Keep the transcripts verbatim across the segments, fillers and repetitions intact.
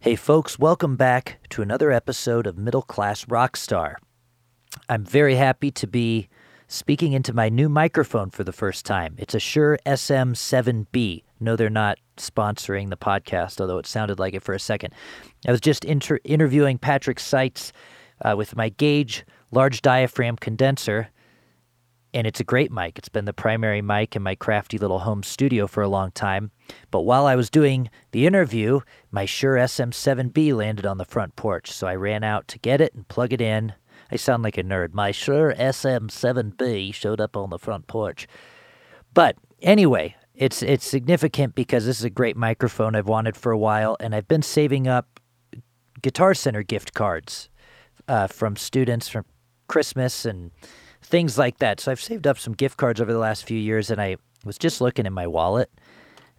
Hey folks, welcome back to another episode of Middle Class Rockstar. I'm very happy to be speaking into my new microphone for the first time. It's a Shure S M seven B. No, they're not sponsoring the podcast, although it sounded like it for a second. I was just inter- interviewing Patrick Seitz uh, with my Gauge large diaphragm condenser, and it's a great mic. It's been the primary mic in my crafty little home studio for a long time. But while I was doing the interview, my Shure S M seven B landed on the front porch, so I ran out to get it and plug it in. I sound like a nerd. My Shure S M seven B showed up on the front porch. But anyway, it's it's significant because this is a great microphone I've wanted for a while, and I've been saving up Guitar Center gift cards uh, from students from Christmas and things like that. So I've saved up some gift cards over the last few years, and I was just looking in my wallet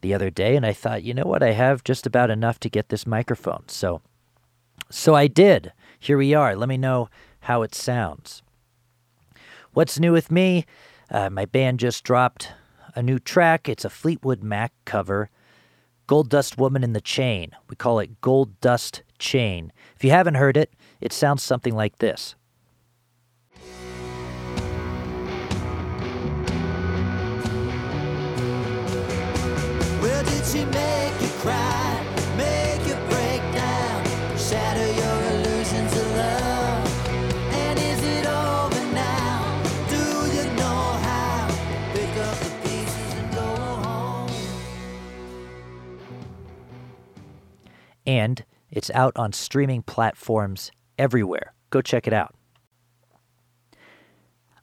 the other day, and I thought, you know what, I have just about enough to get this microphone. So, so I did. Here we are. Let me know how it sounds. What's new with me? Uh, my band just dropped a new track. It's a Fleetwood Mac cover, Gold Dust Woman in the Chain. We call it Gold Dust Chain. If you haven't heard it, it sounds something like this. Well, did she make you cry? Make you break down? Shatter your illusions of love? And is it over now? Do you know how? Pick up the pieces and go home. And it's out on streaming platforms everywhere. Go check it out.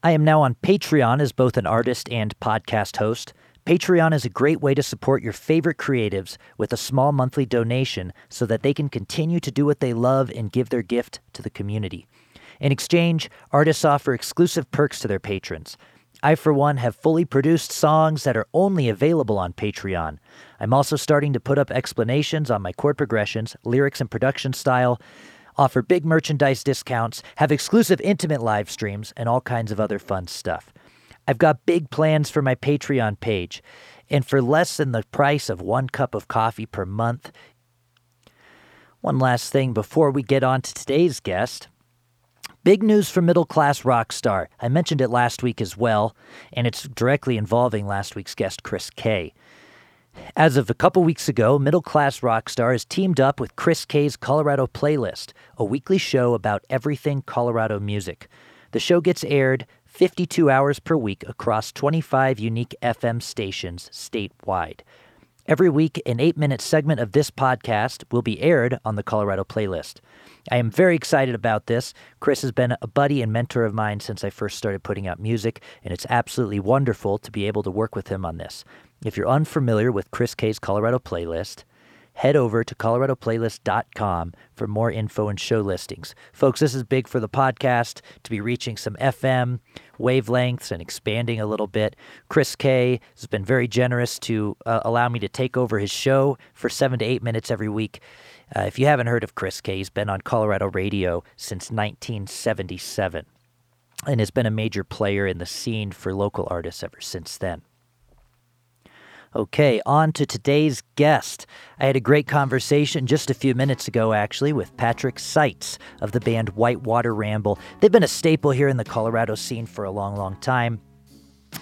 I am now on Patreon as both an artist and podcast host. Patreon is a great way to support your favorite creatives with a small monthly donation so that they can continue to do what they love and give their gift to the community. In exchange, artists offer exclusive perks to their patrons. I, for one, have fully produced songs that are only available on Patreon. I'm also starting to put up explanations on my chord progressions, lyrics and production style, offer big merchandise discounts, have exclusive intimate live streams, and all kinds of other fun stuff. I've got big plans for my Patreon page, and for less than the price of one cup of coffee per month. One last thing before we get on to today's guest. Big news for Middle Class Rockstar. I mentioned it last week as well, and it's directly involving last week's guest, Chris K. As of a couple weeks ago, Middle Class Rockstar has teamed up with Chris K's Colorado Playlist, a weekly show about everything Colorado music. The show gets aired fifty-two hours per week across twenty-five unique F M stations statewide. Every week, an eight-minute segment of this podcast will be aired on the Colorado Playlist. I am very excited about this. Chris has been a buddy and mentor of mine since I first started putting out music, and it's absolutely wonderful to be able to work with him on this. If you're unfamiliar with Chris K's Colorado Playlist, head over to colorado playlist dot com for more info and show listings. Folks, this is big for the podcast to be reaching some F M wavelengths and expanding a little bit. Chris K has been very generous to uh, allow me to take over his show for seven to eight minutes every week. Uh, if you haven't heard of Chris K, he's been on Colorado radio since nineteen seventy-seven and has been a major player in the scene for local artists ever since then. Okay, on to today's guest. I had a great conversation just a few minutes ago, actually, with Patrick Seitz of the band Whitewater Ramble. They've been a staple here in the Colorado scene for a long, long time,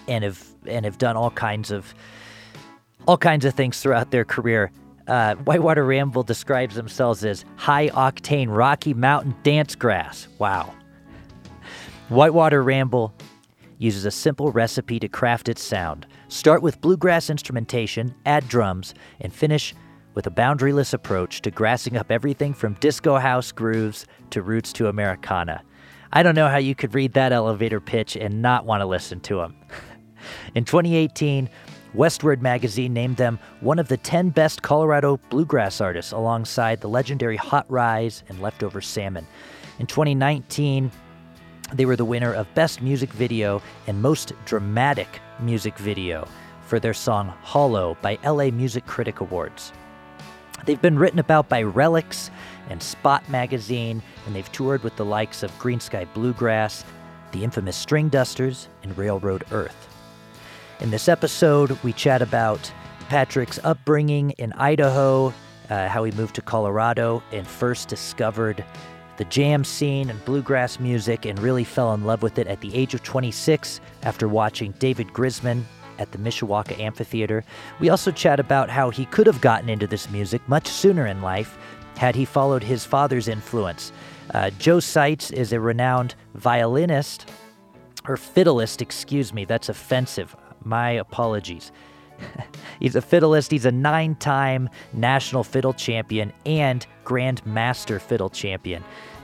and have and have done all kinds of all kinds of things throughout their career. Uh, Whitewater Ramble describes themselves as high octane Rocky Mountain dance grass. Wow. Whitewater Ramble uses a simple recipe to craft its sound. Start with bluegrass instrumentation, add drums, and finish with a boundaryless approach to grassing up everything from disco house grooves to roots to Americana. I don't know how you could read that elevator pitch and not want to listen to them. In twenty eighteen, Westword Magazine named them one of the ten best Colorado bluegrass artists alongside the legendary Hot Rize and Leftover Salmon. In twenty nineteen, they were the winner of Best Music Video and Most Dramatic Music Video for their song Hollow by L A Music Critic Awards. They've been written about by Relix and Spot Magazine, and they've toured with the likes of Greensky Bluegrass, the infamous String Dusters, and Railroad Earth. In this episode, we chat about Patrick's upbringing in Idaho, uh, how he moved to Colorado and first discovered the jam scene and bluegrass music and really fell in love with it at the age of twenty-six after watching David Grisman at the Mishawaka Amphitheater. We also chat about how he could have gotten into this music much sooner in life had he followed his father's influence. Uh, Joe Seitz is a renowned violinist, or fiddlist, excuse me, that's offensive. My apologies. He's a fiddlist. He's a nine-time national fiddle champion and Grand Master fiddle champion.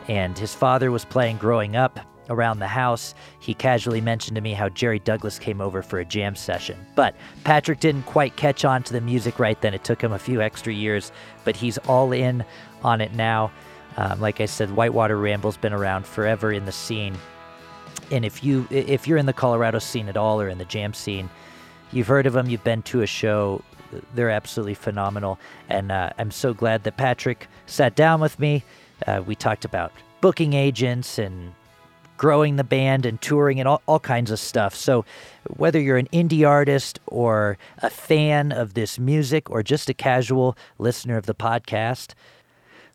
And his father was playing growing up around the house. He casually mentioned to me how Jerry Douglas came over for a jam session. But Patrick didn't quite catch on to the music right then. It took him a few extra years, but he's all in on it now. Um, like I said, Whitewater Ramble's been around forever in the scene. And if you if you're in the Colorado scene at all or in the jam scene, you've heard of them, you've been to a show, they're absolutely phenomenal. And uh, I'm so glad that Patrick sat down with me. Uh, we talked about booking agents and growing the band and touring and all, all kinds of stuff. So whether you're an indie artist or a fan of this music or just a casual listener of the podcast,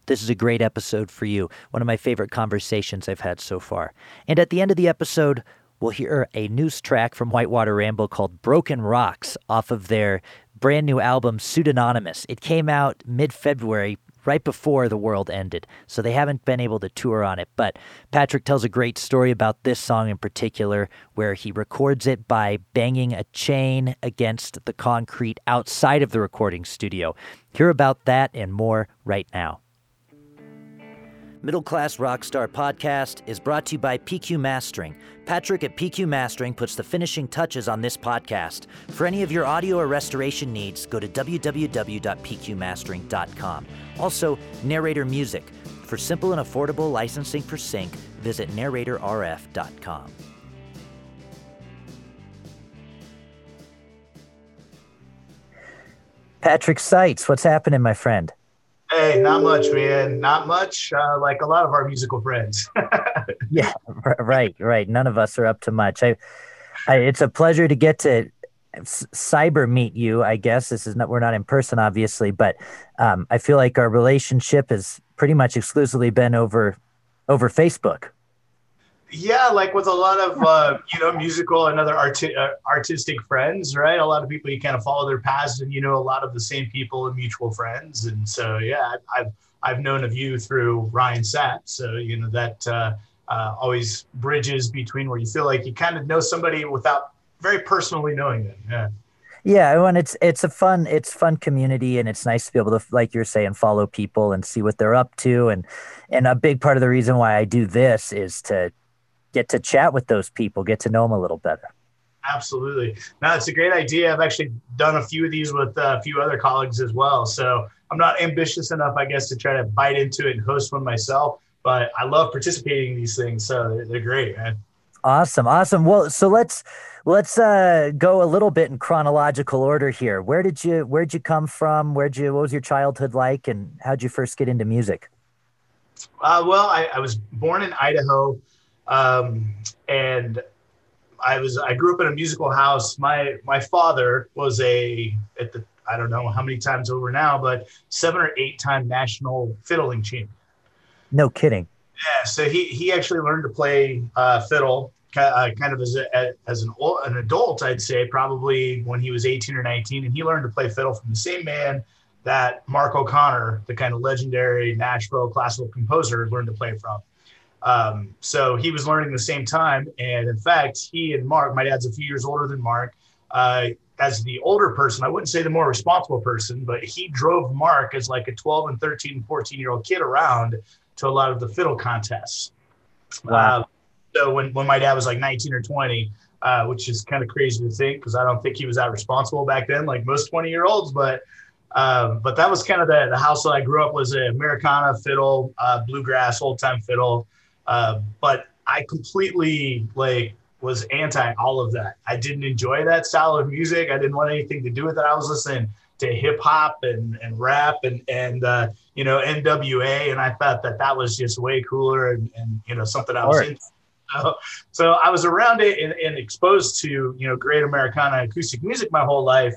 this is a great episode for you. One of my favorite conversations I've had so far. And at the end of the episode, we'll hear a news track from Whitewater Ramble called Broken Rocks off of their brand new album, Pseudonymous. It came out mid-February, right before the world ended, so they haven't been able to tour on it. But Patrick tells a great story about this song in particular, where he records it by banging a chain against the concrete outside of the recording studio. Hear about that and more right now. Middle Class Rockstar Podcast is brought to you by P Q Mastering. Patrick at P Q Mastering puts the finishing touches on this podcast. For any of your audio or restoration needs, go to w w w dot p q mastering dot com. Also, Narrator Music. For simple and affordable licensing per sync, visit narrator r f dot com. Patrick Seitz, what's happening, my friend? Hey, not much, man. Not much, uh, like a lot of our musical friends. Yeah, right, right. None of us are up to much. I, I, it's a pleasure to get to cyber meet you, I guess. This is not, we're not in person, obviously, but um, I feel like our relationship has pretty much exclusively been over, over Facebook. Yeah, like with a lot of, uh, you know, musical and other arti- uh, artistic friends, right? A lot of people, you kind of follow their paths and, you know, a lot of the same people and mutual friends. And so, yeah, I've I've known of you through Ryan Sapp. So, you know, that uh, uh, always bridges between where you feel like you kind of know somebody without very personally knowing them. Yeah. Yeah, and it's it's a fun it's fun community, and it's nice to be able to, like you're saying, follow people and see what they're up to. And and a big part of the reason why I do this is to get to chat with those people, get to know them a little better. Absolutely. No, it's a great idea. I've actually done a few of these with a few other colleagues as well. So I'm not ambitious enough, I guess, to try to bite into it and host one myself, but I love participating in these things. So they're, they're great, man. Awesome. Awesome. Well, so let's, let's uh, go a little bit in chronological order here. Where did you, where'd you come from? Where'd you, what was your childhood like, and how'd you first get into music? Uh, well, I, I was born in Idaho. Um, and I was, I grew up in a musical house. My, my father was a, at the, I don't know how many times over now, but seven or eight time national fiddling champion. No kidding. Yeah. So he, he actually learned to play uh, fiddle uh, kind of as a, as an an adult, I'd say probably when he was eighteen or nineteen, and he learned to play fiddle from the same man that Mark O'Connor, the kind of legendary Nashville classical composer, learned to play from. Um, so he was learning the same time. And in fact, he and Mark, my dad's a few years older than Mark, uh, as the older person, I wouldn't say the more responsible person, but he drove Mark as like a twelve and thirteen and fourteen year old kid around to a lot of the fiddle contests. Wow. Uh, so when, when my dad was like nineteen or twenty, uh, which is kind of crazy to think, cause I don't think he was that responsible back then, like most twenty year olds, but, Um, but that was kind of the, the house that I grew up was an Americana fiddle, uh, bluegrass, old time fiddle. Uh, but I completely like was anti all of that. I didn't enjoy that style of music. I didn't want anything to do with it. I was listening to hip hop and, and rap and, and uh, you know, N W A. And I thought that that was just way cooler and, and you know, something I was into. So, so I was around it and, and exposed to, you know, great Americana acoustic music my whole life.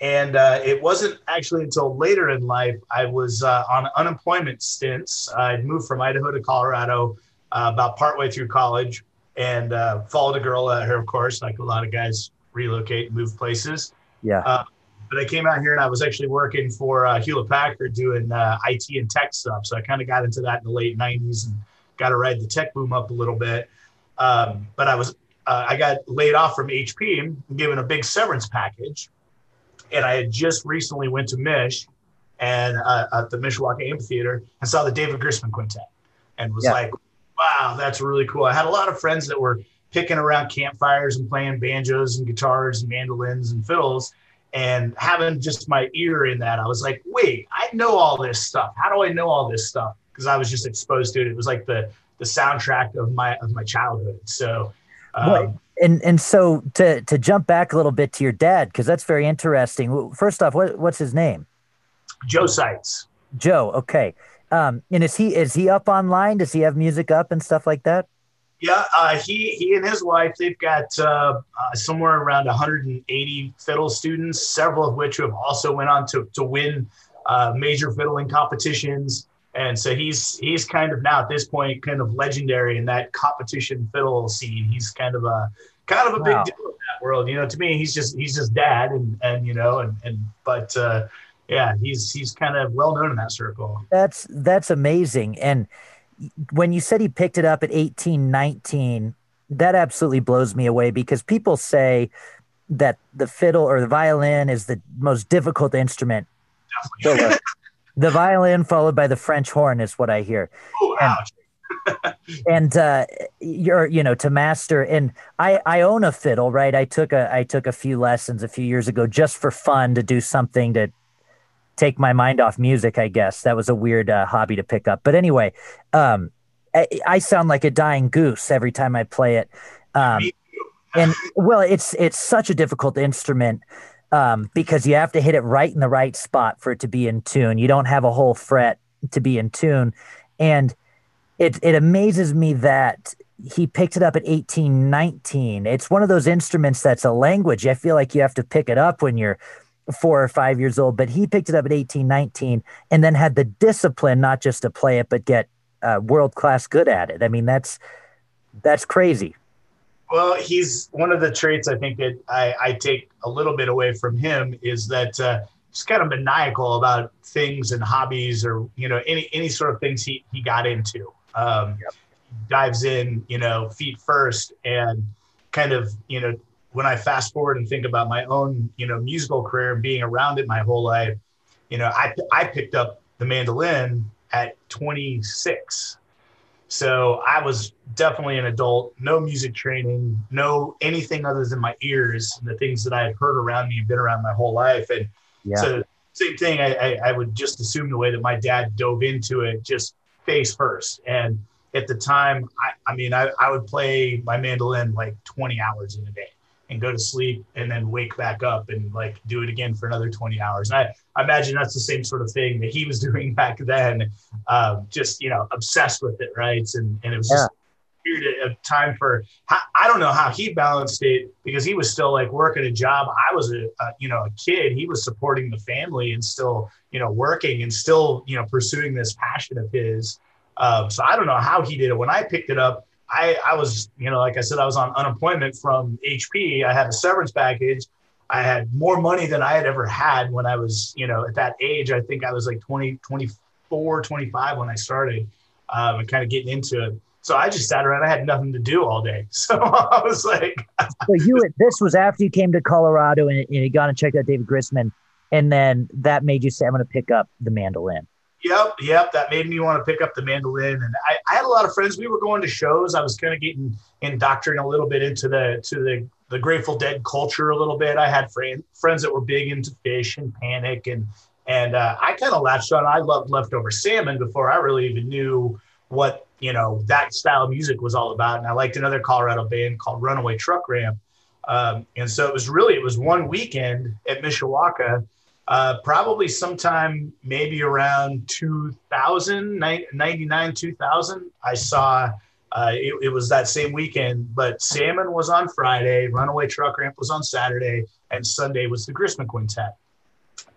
And uh, it wasn't actually until later in life, I was uh, on unemployment stints. I'd moved from Idaho to Colorado uh, about partway through college and uh, followed a girl at her, of course, like a lot of guys relocate, move places. Yeah. Uh, but I came out here and I was actually working for uh, Hewlett Packard doing uh, I T and tech stuff. So I kind of got into that in the late nineties and got to ride the tech boom up a little bit. Um, but I was uh, I got laid off from H P and given a big severance package. And I had just recently went to Mish and uh, at the Mishawaka Amphitheater and saw the David Grisman Quintet and was yeah. like, wow, that's really cool. I had a lot of friends that were picking around campfires and playing banjos and guitars and mandolins and fiddles, and having just my ear in that, I was like, wait, I know all this stuff. How do I know all this stuff? Because I was just exposed to it. It was like the the soundtrack of my of my childhood. So. Um, right. And and so to to jump back a little bit to your dad, because that's very interesting. First off, what what's his name? Joe Seitz. Joe, okay. Um, and is he is he up online? Does he have music up and stuff like that? Yeah, uh, he he and his wife, they've got uh, uh, somewhere around one hundred eighty fiddle students, several of which have also went on to to win uh, major fiddling competitions. And so he's he's kind of now at this point kind of legendary in that competition fiddle scene. He's kind of a kind of a wow. big deal in that world, you know. To me, he's just he's just dad, and and you know, and and but uh, yeah, he's he's kind of well known in that circle. That's that's amazing. And when you said he picked it up at eighteen, nineteen, that absolutely blows me away, because people say that the fiddle or the violin is the most difficult instrument. Definitely. The violin followed by the French horn is what I hear. Oh, ouch. And, and uh, you're, you know, to master. And I, I own a fiddle, right? I took a, I took a few lessons a few years ago just for fun, to do something to take my mind off music, I guess. That was a weird uh, hobby to pick up. But anyway, um, I, I sound like a dying goose every time I play it. Um, and well, it's, it's such a difficult instrument. Um, because you have to hit it right in the right spot for it to be in tune. You don't have a whole fret to be in tune. And it it amazes me that he picked it up at eighteen, nineteen. It's one of those instruments that's a language. I feel like you have to pick it up when you're four or five years old. But he picked it up at eighteen, nineteen, and then had the discipline not just to play it, but get uh, world-class good at it. I mean, that's that's crazy. Well, he's one of the traits I think that I, I take a little bit away from him is that uh, he's kind of maniacal about things and hobbies, or, you know, any any sort of things he, he got into. Um, yep. Dives in, you know, feet first, and kind of, you know, when I fast forward and think about my own, you know, musical career and being around it my whole life, you know, I, I picked up the mandolin at twenty-six. So I was definitely an adult, no music training, no anything other than my ears and the things that I had heard around me and been around my whole life. And yeah. so same thing, I, I, I would just assume the way that my dad dove into it, just face first. And at the time, I, I mean, I, I would play my mandolin like twenty hours in a day and go to sleep and then wake back up and like do it again for another twenty hours. And I, I imagine that's the same sort of thing that he was doing back then, uh, just, you know, obsessed with it, right? And and it was yeah. just weird of time for, I don't know how he balanced it, because he was still like working a job. I was a, a you know, a kid. He was supporting the family and still, you know, working and still, you know, pursuing this passion of his. Um, so I don't know how he did it. When I picked it up, I, I was, you know, like I said, I was on unemployment from H P. I had a severance package. I had more money than I had ever had when I was, you know, at that age. I think I was like twenty, twenty-four, twenty-five when I started um, and kind of getting into it. So I just sat around. I had nothing to do all day. So I was like. So you, this was after you came to Colorado and, and you got to check out David Grisman. And then that made you say, I'm going to pick up the mandolin. Yep. Yep. That made me want to pick up the mandolin. And I, I had a lot of friends. We were going to shows. I was kind of getting indoctrinated a little bit into the, to the, the Grateful Dead culture a little bit. I had friend, friends that were big into Fish and Panic. And, and uh, I kind of latched on. I loved Leftover Salmon before I really even knew what, you know, that style of music was all about. And I liked another Colorado band called Runaway Truck Ramp. Um, and so it was really, it was one weekend at Mishawaka. Uh, probably sometime maybe around two thousand, ninety-nine, two thousand, I saw, uh, it, it was that same weekend, but Salmon was on Friday, Runaway Truck Ramp was on Saturday, and Sunday was the Grisman Quintet.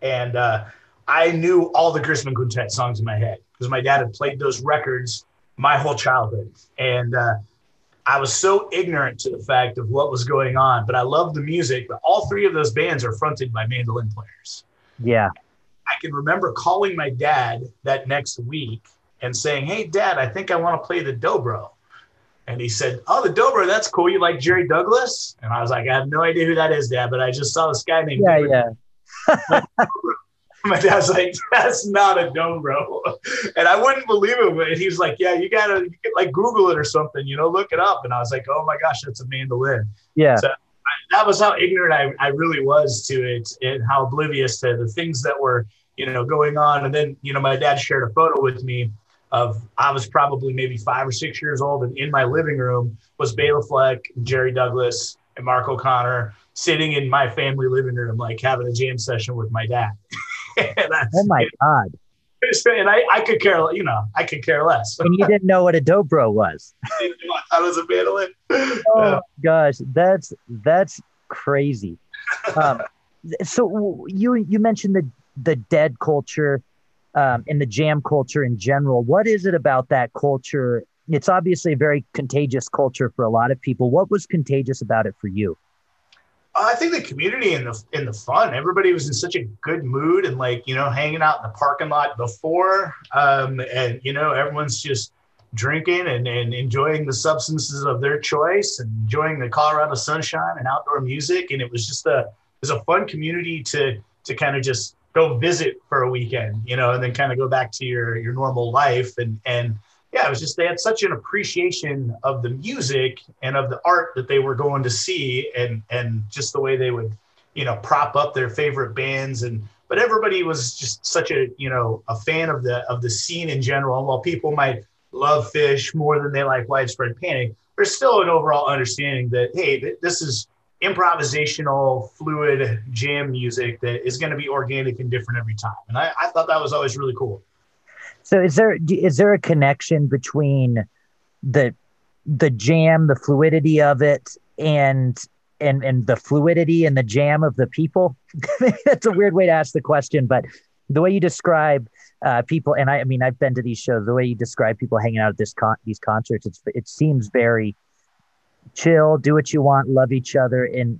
And uh, I knew all the Grisman Quintet songs in my head because my dad had played those records my whole childhood. And uh, I was so ignorant to the fact of what was going on, but I loved the music. But all three of those bands are fronted by mandolin players. Yeah. I can remember calling my dad that next week and saying, "Hey, Dad, I think I want to play the dobro." And he said, "Oh, the dobro, that's cool. You like Jerry Douglas?" And I was like, "I have no idea who that is, Dad, but I just saw this guy named..." Yeah, David. Yeah. My dad's like, "That's not a dobro." And I wouldn't believe him. And he was like, "Yeah, you got to like Google it or something, you know, look it up." And I was like, "Oh, my gosh, that's a mandolin." Yeah. So I, that was how ignorant I, I really was to it and how oblivious to the things that were, you know, going on. And then, you know, my dad shared a photo with me of, I was probably maybe five or six years old, and in my living room was Bela Fleck, Jerry Douglas, and Mark O'Connor sitting in my family living room, like having a jam session with my dad. And I, oh my God. And I, I could care, you know, I could care less. And you didn't know what a dobro was. I was a mandolin. Oh yeah. Gosh, that's, that's crazy. Um, so you, you mentioned the, the Dead culture, um, and the jam culture in general. What is it about that culture? It's obviously a very contagious culture for a lot of people. What was contagious about it for you? I think the community and the and the fun. Everybody was in such a good mood and, like, you know, hanging out in the parking lot before, um, and, you know, everyone's just drinking and, and enjoying the substances of their choice and enjoying the Colorado sunshine and outdoor music. And it was just a it was a fun community to to kind of just go visit for a weekend, you know, and then kind of go back to your your normal life. And and yeah, it was just, they had such an appreciation of the music and of the art that they were going to see, and and just the way they would, you know, prop up their favorite bands. And but everybody was just such a, you know, a fan of the of the scene in general. And while people might love Phish more than they like Widespread Panic, there's still an overall understanding that, hey, th- this is improvisational, fluid jam music that is going to be organic and different every time. And I, I thought that was always really cool. So is there is there a connection between the the jam, the fluidity of it, and and and the fluidity and the jam of the people? That's a weird way to ask the question, but the way you describe uh, people, and I, I mean, I've been to these shows. The way you describe people hanging out at this con- these concerts, it's, it seems very chill. Do what you want, love each other, and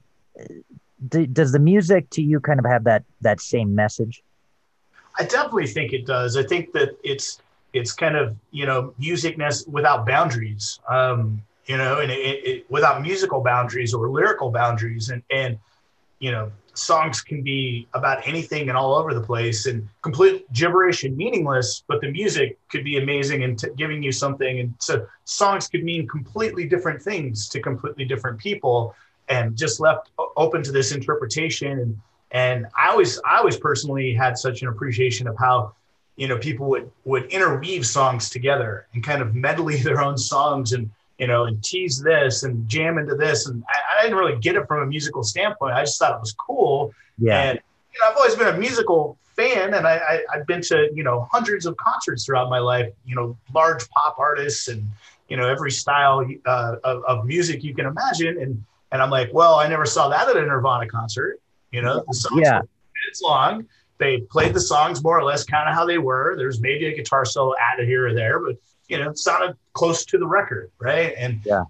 d- does the music to you kind of have that that same message? I definitely think it does. I think that it's it's kind of, you know, music without boundaries, um, you know, and it, it, without musical boundaries or lyrical boundaries. And, and, you know, songs can be about anything and all over the place and complete gibberish and meaningless, but the music could be amazing and t- giving you something. And so songs could mean completely different things to completely different people, and just left open to this interpretation. And And I always, I always personally had such an appreciation of how, you know, people would, would interweave songs together and kind of medley their own songs and, you know, and tease this and jam into this. And I, I didn't really get it from a musical standpoint. I just thought it was cool. Yeah. And, you know, I've always been a musical fan, and I, I, I've been to, you know, hundreds of concerts throughout my life, you know, large pop artists and, you know, every style uh, of, of music you can imagine. And, and I'm like, well, I never saw that at a Nirvana concert. You know, the songs yeah. were minutes long. They played the songs more or less kind of how they were. There's maybe a guitar solo added here or there, but, you know, it sounded close to the record, right? And yeah.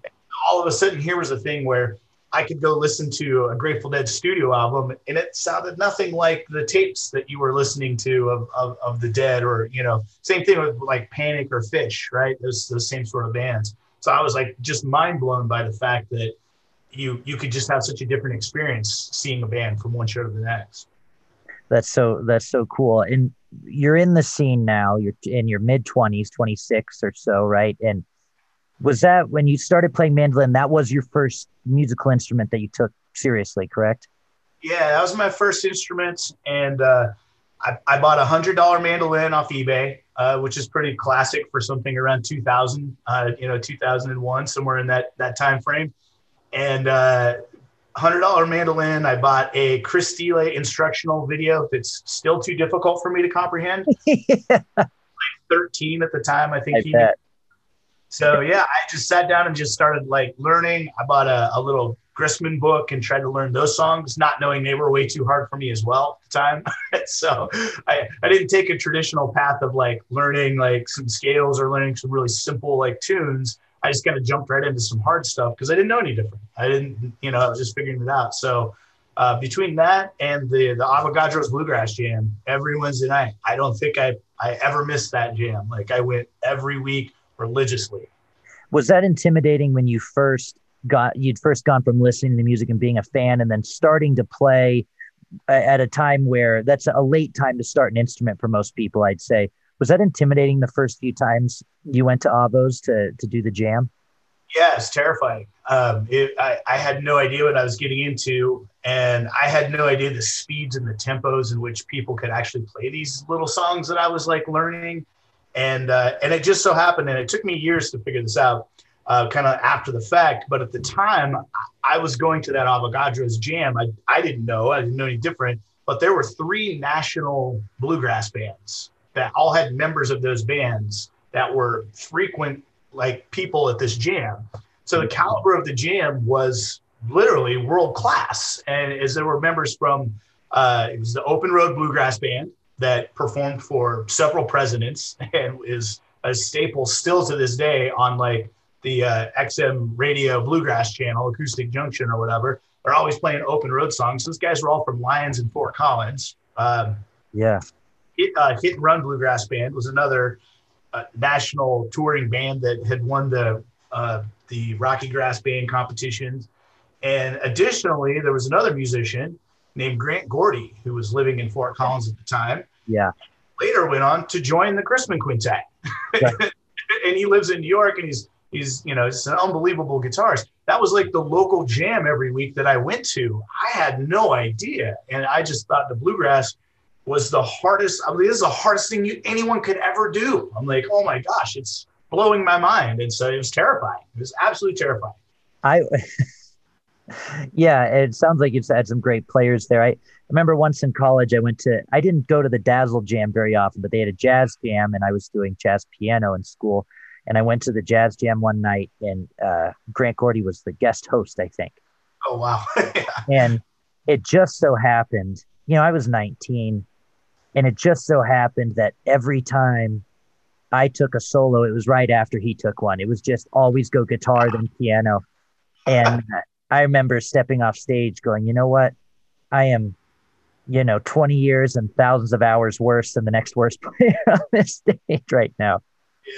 all of a sudden, here was a thing where I could go listen to a Grateful Dead studio album, and it sounded nothing like the tapes that you were listening to of of, of the Dead, or, you know, same thing with like Panic or Phish, right? Those those same sort of bands. So I was like just mind blown by the fact that you you could just have such a different experience seeing a band from one show to the next. That's so that's so cool. And you're in the scene now. You're in your mid twenties, twenty-six or so, right? And was that when you started playing mandolin? That was your first musical instrument that you took seriously, correct? Yeah, that was my first instrument, and uh, I, I bought a hundred dollar mandolin off eBay, uh, which is pretty classic for something around two thousand, uh, you know, two thousand and one, somewhere in that that time frame. And uh one hundred dollars mandolin. I bought a Chris K instructional video that's still too difficult for me to comprehend. yeah. Like thirteen at the time, I think I he bet. Did. So yeah, I just sat down and just started like learning. I bought a, a little Grisman book and tried to learn those songs, not knowing they were way too hard for me as well at the time. So I, I didn't take a traditional path of like learning like some scales or learning some really simple like tunes. I just kind of jumped right into some hard stuff because I didn't know any different. I didn't, you know, I was just figuring it out. So uh, between that and the the Avogadro's Bluegrass Jam every Wednesday night, I don't think I I ever missed that jam. Like I went every week religiously. Was that intimidating when you first got, you'd first gone from listening to music and being a fan and then starting to play at a time where that's a late time to start an instrument for most people, I'd say. Was that intimidating the first few times you went to Avos to, to do the jam? Yes, terrifying. Um, it, I, I had no idea what I was getting into, and I had no idea the speeds and the tempos in which people could actually play these little songs that I was like learning. And, uh, and it just so happened, and it took me years to figure this out, Uh, kind of after the fact, but at the time I was going to that Avogadro's jam. I, I didn't know, I didn't know any different, but there were three national bluegrass bands that all had members of those bands that were frequent, like people at this jam. So the caliber of the jam was literally world-class. And as there were members from, uh, it was the Open Road Bluegrass Band that performed for several presidents and is a staple still to this day on like the uh, X M radio bluegrass channel, Acoustic Junction or whatever. They're always playing open road songs. Those guys were all from Lyons and Fort Collins. Um, yeah. Hit, uh, Hit and Run Bluegrass Band was another uh, national touring band that had won the uh, the Rocky Grass Band competitions. And additionally, there was another musician named Grant Gordy, who was living in Fort Collins at the time. Yeah. Later went on to join the Grisman Quintet. Right. And he lives in New York, and he's He's, you know, it's an unbelievable guitarist. That was like the local jam every week that I went to. I had no idea. And I just thought the bluegrass was the hardest. I mean, this is the hardest thing you, anyone could ever do. I'm like, oh my gosh, it's blowing my mind. And so it was terrifying. It was absolutely terrifying. I, yeah, it sounds like you've had some great players there. I remember once in college, I went to, I didn't go to the Dazzle Jam very often, but they had a jazz jam and I was doing jazz piano in school. And I went to the jazz jam one night, and uh, Grant Gordy was the guest host, I think. Oh, wow. Yeah. And it just so happened, you know, I was nineteen, and it just so happened that every time I took a solo, it was right after he took one. It was just always go guitar, then piano. And I remember stepping off stage going, you know what? I am, you know, twenty years and thousands of hours worse than the next worst player on this stage right now.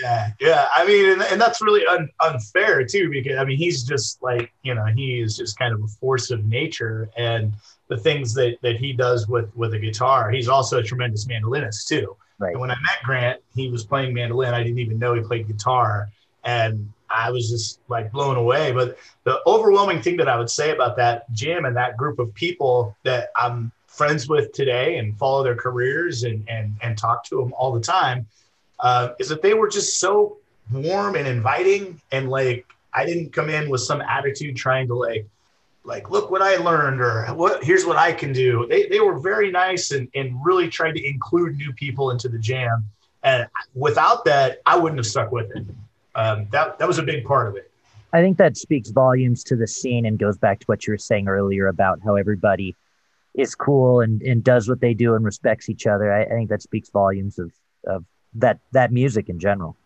Yeah, yeah. I mean, and, and that's really un, unfair too, because I mean, he's just like, you know, he is just kind of a force of nature, and the things that, that he does with, with a guitar. He's also a tremendous mandolinist too. Right. And when I met Grant, he was playing mandolin. I didn't even know he played guitar, and I was just like blown away. But the overwhelming thing that I would say about that jam and that group of people that I'm friends with today and follow their careers and and and talk to them all the time. Uh, is that they were just so warm and inviting, and like I didn't come in with some attitude trying to like, like look what I learned or what here's what I can do. They they were very nice and and really tried to include new people into the jam. And without that, I wouldn't have stuck with it. Um, that that was a big part of it. I think that speaks volumes to the scene and goes back to what you were saying earlier about how everybody is cool and and does what they do and respects each other. I, I think that speaks volumes of of. that that music in general.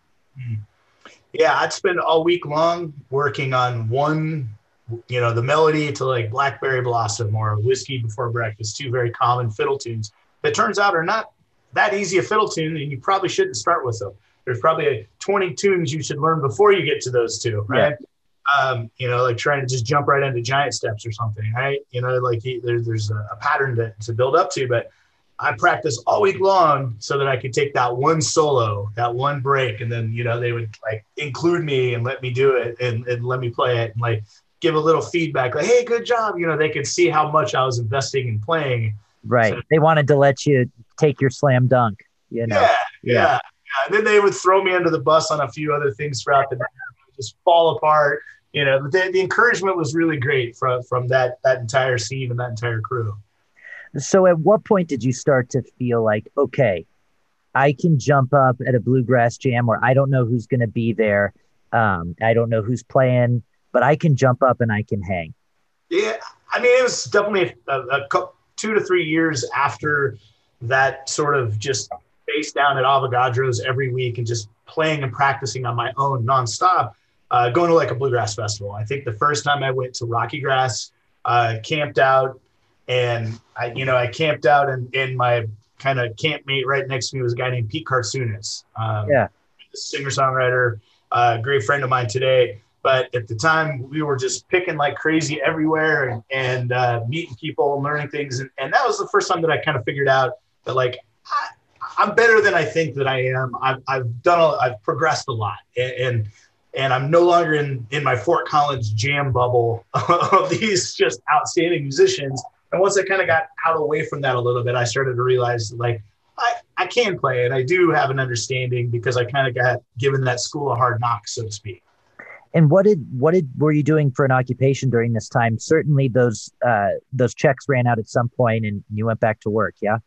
Yeah, I'd spend all week long working on one, you know, the melody to like Blackberry Blossom or Whiskey Before Breakfast, two very common fiddle tunes that turns out are not that easy a fiddle tune, and you probably shouldn't start with them. There's probably a twenty tunes you should learn before you get to those two, right? Yeah. Um, you know, like trying to just jump right into Giant Steps or something, right? You know, like there, there's a pattern to, to build up to, but I practiced all week long so that I could take that one solo, that one break. And then, you know, they would like include me and let me do it and, and let me play it and like give a little feedback. Like, hey, good job. You know, they could see how much I was investing in playing. Right. So, they wanted to let you take your slam dunk, you know? Yeah, yeah. yeah. yeah. And then they would throw me under the bus on a few other things throughout the night. I would just fall apart, you know, but the, the encouragement was really great from, from that, that entire scene and that entire crew. So at what point did you start to feel like, okay, I can jump up at a bluegrass jam where I don't know who's going to be there. Um, I don't know who's playing, but I can jump up and I can hang. Yeah, I mean, it was definitely a, a, a two to three years after that, sort of just face down at Avogadro's every week and just playing and practicing on my own nonstop, uh, going to like a bluegrass festival. I think the first time I went to Rocky Grass, uh, camped out, and I, you know, I camped out, and, and my kind of campmate right next to me was a guy named Pete Kartsunis, um, yeah, singer-songwriter, a uh, great friend of mine today. But at the time, we were just picking like crazy everywhere and, and uh, meeting people and learning things. And, and that was the first time that I kind of figured out that, like, I, I'm better than I think that I am. I've, I've done, a, I've progressed a lot. And, and, and I'm no longer in, in my Fort Collins jam bubble of these just outstanding musicians. And once I kind of got out away from that a little bit, I started to realize that, like, I, I can play and I do have an understanding, because I kind of got given that school of hard knocks, so to speak. And what did what did were you doing for an occupation during this time? Certainly those uh, those checks ran out at some point, and you went back to work. Yeah.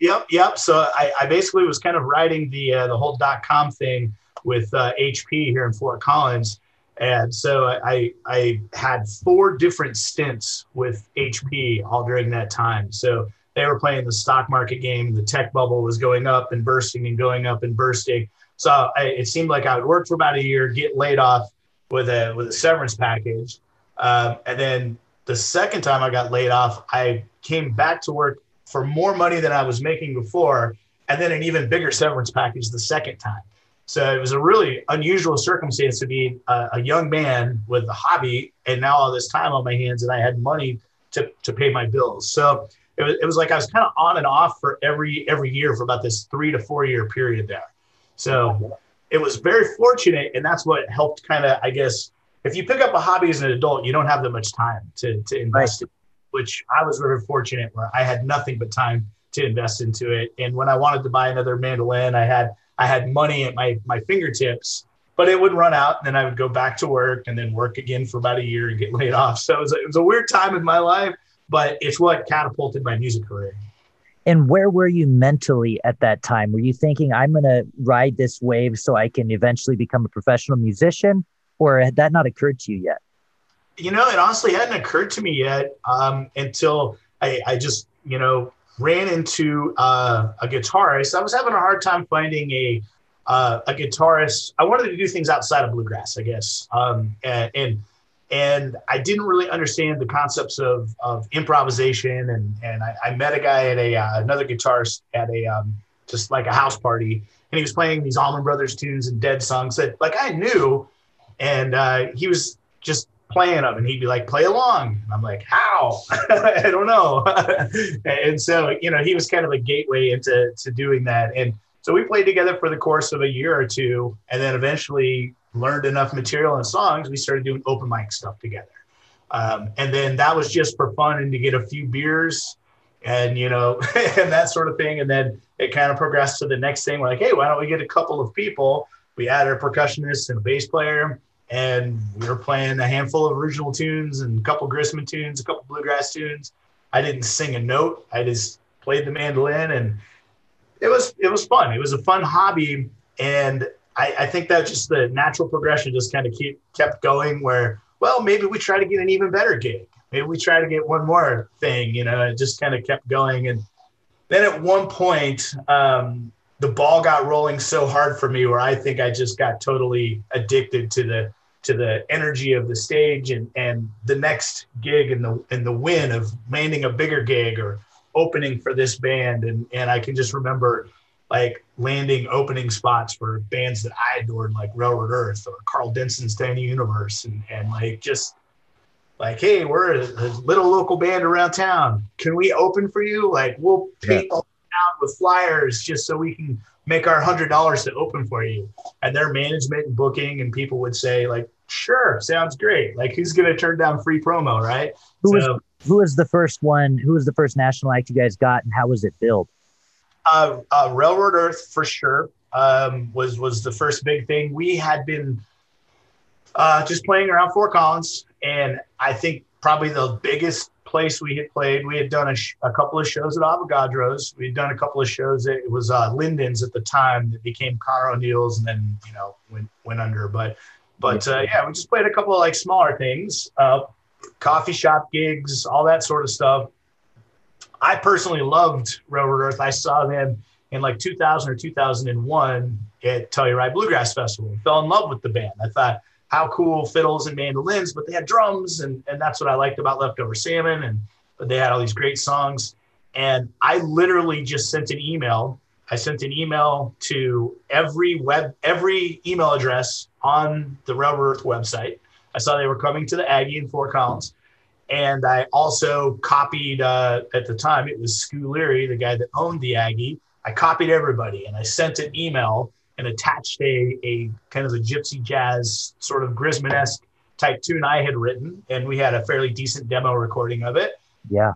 Yep, yep. So I, I basically was kind of riding the uh, the whole dot com thing with uh, H P here in Fort Collins, and so I I had four different stints with H P all during that time. So they were playing the stock market game. The tech bubble was going up and bursting and going up and bursting. So I, it seemed like I would work for about a year, get laid off with a with a severance package. Um, and then the second time I got laid off, I came back to work for more money than I was making before, and then an even bigger severance package the second time. So it was a really unusual circumstance to be a, a young man with a hobby and now all this time on my hands, and I had money to to pay my bills. So it was, it was like I was kind of on and off for every every year for about this three to four year period there. So it was very fortunate, and that's what helped kind of, I guess, if you pick up a hobby as an adult, you don't have that much time to, to invest right. in, which I was very fortunate where I had nothing but time to invest into it. And when I wanted to buy another mandolin, I had I had money at my, my fingertips, but it would run out, and then I would go back to work and then work again for about a year and get laid off. So it was, it was a weird time in my life, but it's what catapulted my music career. And where were you mentally at that time? Were you thinking, I'm going to ride this wave so I can eventually become a professional musician? Or had that not occurred to you yet? You know, it honestly hadn't occurred to me yet um, until I, I just, you know, ran into uh, a guitarist. I was having a hard time finding a uh, a guitarist. I wanted to do things outside of bluegrass, I guess. Um, and, and And I didn't really understand the concepts of, of improvisation. And, and I, I met a guy at a uh, another guitarist at a um, just like a house party. And he was playing these Allman Brothers tunes and Dead songs that, like, I knew. And uh, he was just playing them. And he'd be like, play along. And I'm like, how? I don't know. And so, you know, he was kind of a gateway into to doing that. And so we played together for the course of a year or two. And then eventually learned enough material and songs, we started doing open mic stuff together. Um, and then that was just for fun and to get a few beers and, you know, and that sort of thing. And then it kind of progressed to the next thing. We're like, hey, why don't we get a couple of people? We added a percussionist and a bass player, and we were playing a handful of original tunes and a couple Grisman tunes, a couple bluegrass tunes. I didn't sing a note. I just played the mandolin, and it was, it was fun. It was a fun hobby. And I, I think that just the natural progression just kind of keep kept going where, well, maybe we try to get an even better gig. Maybe we try to get one more thing, you know, it just kind of kept going. And then at one point, um, the ball got rolling so hard for me where I think I just got totally addicted to the, to the energy of the stage and, and the next gig and the, and the win of landing a bigger gig or opening for this band. And, and I can just remember, like, landing opening spots for bands that I adored, like Railroad Earth or Carl Denson's Tiny Universe. And, and like, just like, hey, we're a, a little local band around town. Can we open for you? Like, we'll paint all out with flyers just so we can make our hundred dollars to open for you. And their management and booking and people would say, like, sure, sounds great. Like, who's going to turn down free promo, right? Who so, was, who was the first one? Who was the first national act you guys got, and how was it billed? Uh, uh, Railroad Earth, for sure, um, was was the first big thing. We had been uh, just playing around Fort Collins, and I think probably the biggest place we had played, we had done a, sh- a couple of shows at Avogadro's. We had done a couple of shows at, it was uh, Linden's at the time that became Connor O'Neill's, and then, you know, went went under. But but uh, yeah, we just played a couple of, like, smaller things, uh, coffee shop gigs, all that sort of stuff. I personally loved Railroad Earth. I saw them in like two thousand or two thousand one at Telluride Bluegrass Festival. I fell in love with the band. I thought, how cool, fiddles and mandolins, but they had drums, and, and that's what I liked about Leftover Salmon. And but they had all these great songs. And I literally just sent an email. I sent an email to every web, every email address on the Railroad Earth website. I saw they were coming to the Aggie in Fort Collins. And I also copied, uh, at the time, it was Scoo Leary, the guy that owned the Aggie. I copied everybody, and I sent an email and attached a, a kind of a gypsy jazz sort of Grisman-esque type tune I had written. And we had a fairly decent demo recording of it. Yeah.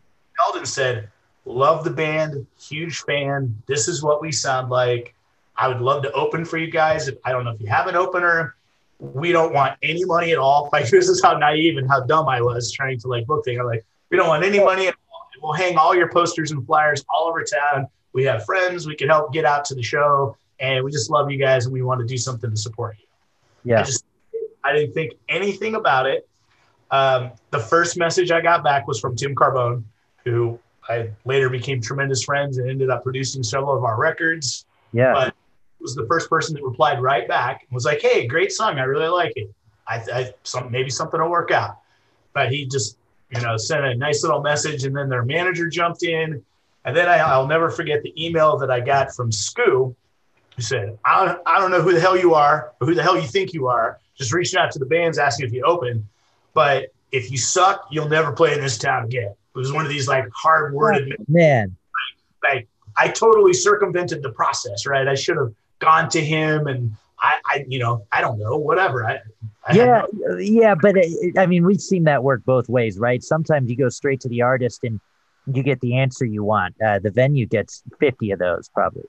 Eldon said, love the band, huge fan. This is what we sound like. I would love to open for you guys. I don't know if you have an opener. We don't want any money at all. Like, this is how naive and how dumb I was trying to like book things. I'm like, we don't want any money at all. We'll hang all your posters and flyers all over town. We have friends. We can help get out to the show. And we just love you guys, and we want to do something to support you. Yeah. I, just, I didn't think anything about it. Um, the first message I got back was from Tim Carbone, who I later became tremendous friends and ended up producing several of our records. Yeah. But he was the first person that replied right back and was like, hey, great song. I really like it. I, I some, maybe something will work out. But he just, you know, sent a nice little message, and then their manager jumped in. And then I, I'll never forget the email that I got from Scoo, who said, I don't, I don't know who the hell you are or who the hell you think you are, just reaching out to the bands asking if you open. But if you suck, you'll never play in this town again. It was one of these like hard worded oh, man. Like, like I totally circumvented the process, right? I should have gone to him, and I, I you know, I don't know, whatever. I, I yeah, no- yeah, but it, I mean, we've seen that work both ways, right? Sometimes you go straight to the artist and you get the answer you want. Uh, the venue gets fifty of those, probably.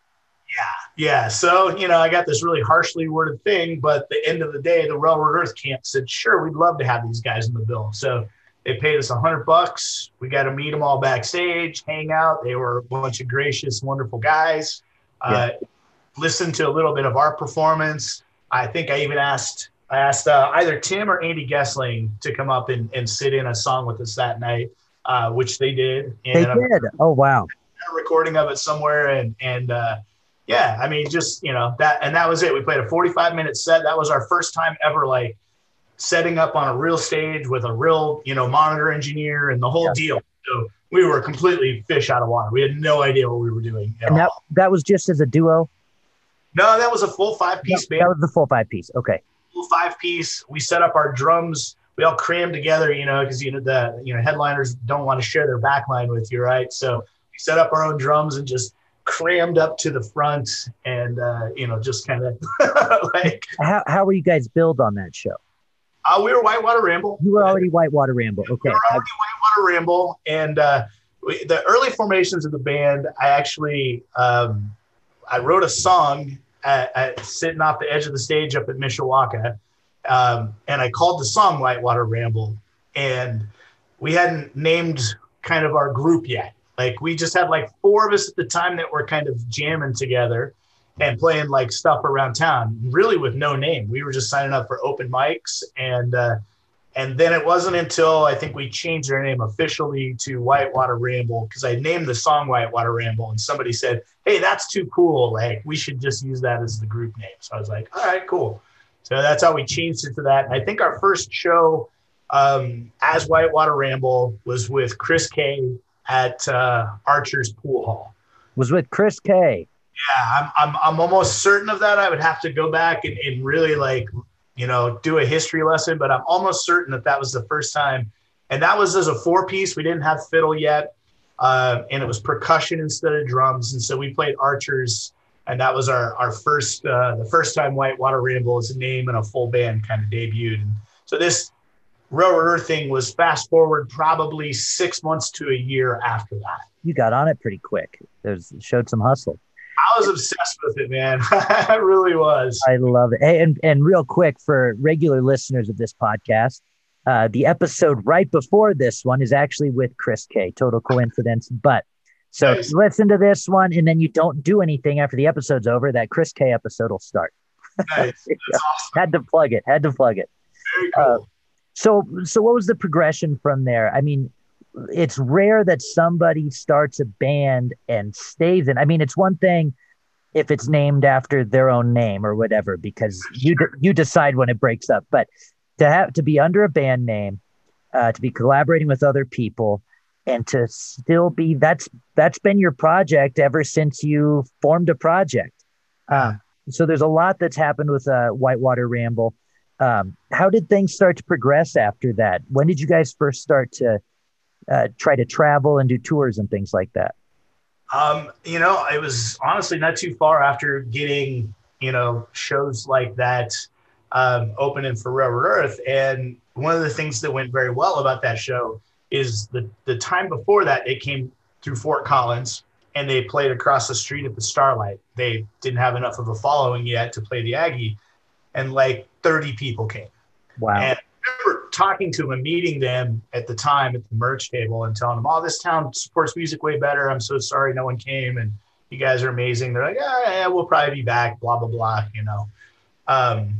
Yeah, yeah. So you know, I got this really harshly worded thing, but at the end of the day, the Railroad Earth camp said, "Sure, we'd love to have these guys in the bill." So. They paid us a hundred bucks. We got to meet them all backstage, hang out. They were a bunch of gracious, wonderful guys. Uh, yeah. Listened to a little bit of our performance. I think I even asked, I asked uh, either Tim or Andy Gessling to come up and, and sit in a song with us that night, uh, which they did. And they did. I'm, oh, wow. A recording of it somewhere. And, and uh, yeah, I mean, just, you know, that, and that was it. We played a forty-five minute set. That was our first time ever, like, setting up on a real stage with a real, you know, monitor engineer and the whole yeah. deal. So we were completely fish out of water. We had no idea what we were doing. And that, that was just as a duo? No, that was a full five-piece no, band. That was the full five-piece. Okay. Full five-piece. We set up our drums. We all crammed together, you know, because, you know, the you know headliners don't want to share their backline with you, right? So we set up our own drums and just crammed up to the front and, uh, you know, just kind of like... How, how were you guys billed on that show? Uh, we were Whitewater Ramble. You were already Whitewater Ramble. Okay. We were already Whitewater Ramble. And uh, we, the early formations of the band, I actually, um, I wrote a song at, at sitting off the edge of the stage up at Mishawaka. Um, and I called the song Whitewater Ramble. And we hadn't named kind of our group yet. Like, we just had like four of us at the time that were kind of jamming together and playing like stuff around town, really with no name. We were just signing up for open mics. And uh, and then it wasn't until I think we changed our name officially to Whitewater Ramble, because I named the song Whitewater Ramble, and somebody said, hey, that's too cool. Like, we should just use that as the group name. So I was like, all right, cool. So that's how we changed it to that. And I think our first show um, as Whitewater Ramble was with Chris K at uh, Archer's Pool Hall. Was with Chris K. Yeah, I'm, I'm I'm almost certain of that. I would have to go back and, and really, like, you know, do a history lesson, but I'm almost certain that that was the first time. And that was as a four-piece. We didn't have fiddle yet, uh, and it was percussion instead of drums. And so we played Archers, and that was our our first uh, the first time Whitewater Ramble as a name and a full band kind of debuted. And so this Railroad Earth thing was fast forward probably six months to a year after that. You got on it pretty quick. There's showed some hustle. I was obsessed with it, man. I really was. I love it. Hey, and, and real quick for regular listeners of this podcast, uh, the episode right before this one is actually with Chris K. Total coincidence. But so nice. If you listen to this one and then you don't do anything after the episode's over, that Chris K episode will start. Nice. That's awesome. Had to plug it. Had to plug it. Very cool. Uh, So, so what was the progression from there? I mean, it's rare that somebody starts a band and stays in. I mean, it's one thing if it's named after their own name or whatever, because you d- you decide when it breaks up. But to have to be under a band name, uh, to be collaborating with other people, and to still be that's that's been your project ever since you formed a project. Uh, so there's a lot that's happened with uh, Whitewater Ramble. Um, how did things start to progress after that? When did you guys first start to uh, try to travel and do tours and things like that? Um, you know, it was honestly not too far after getting, you know, shows like that um, opening for Railroad Earth. And one of the things that went very well about that show is the, the time before that, it came through Fort Collins and they played across the street at the Starlight. They didn't have enough of a following yet to play the Aggie. And like thirty people came. Wow. And I remember talking to them and meeting them at the time at the merch table and telling them, oh, this town supports music way better. I'm so sorry no one came. And you guys are amazing. They're like, yeah, yeah, we'll probably be back, blah, blah, blah, you know. Um,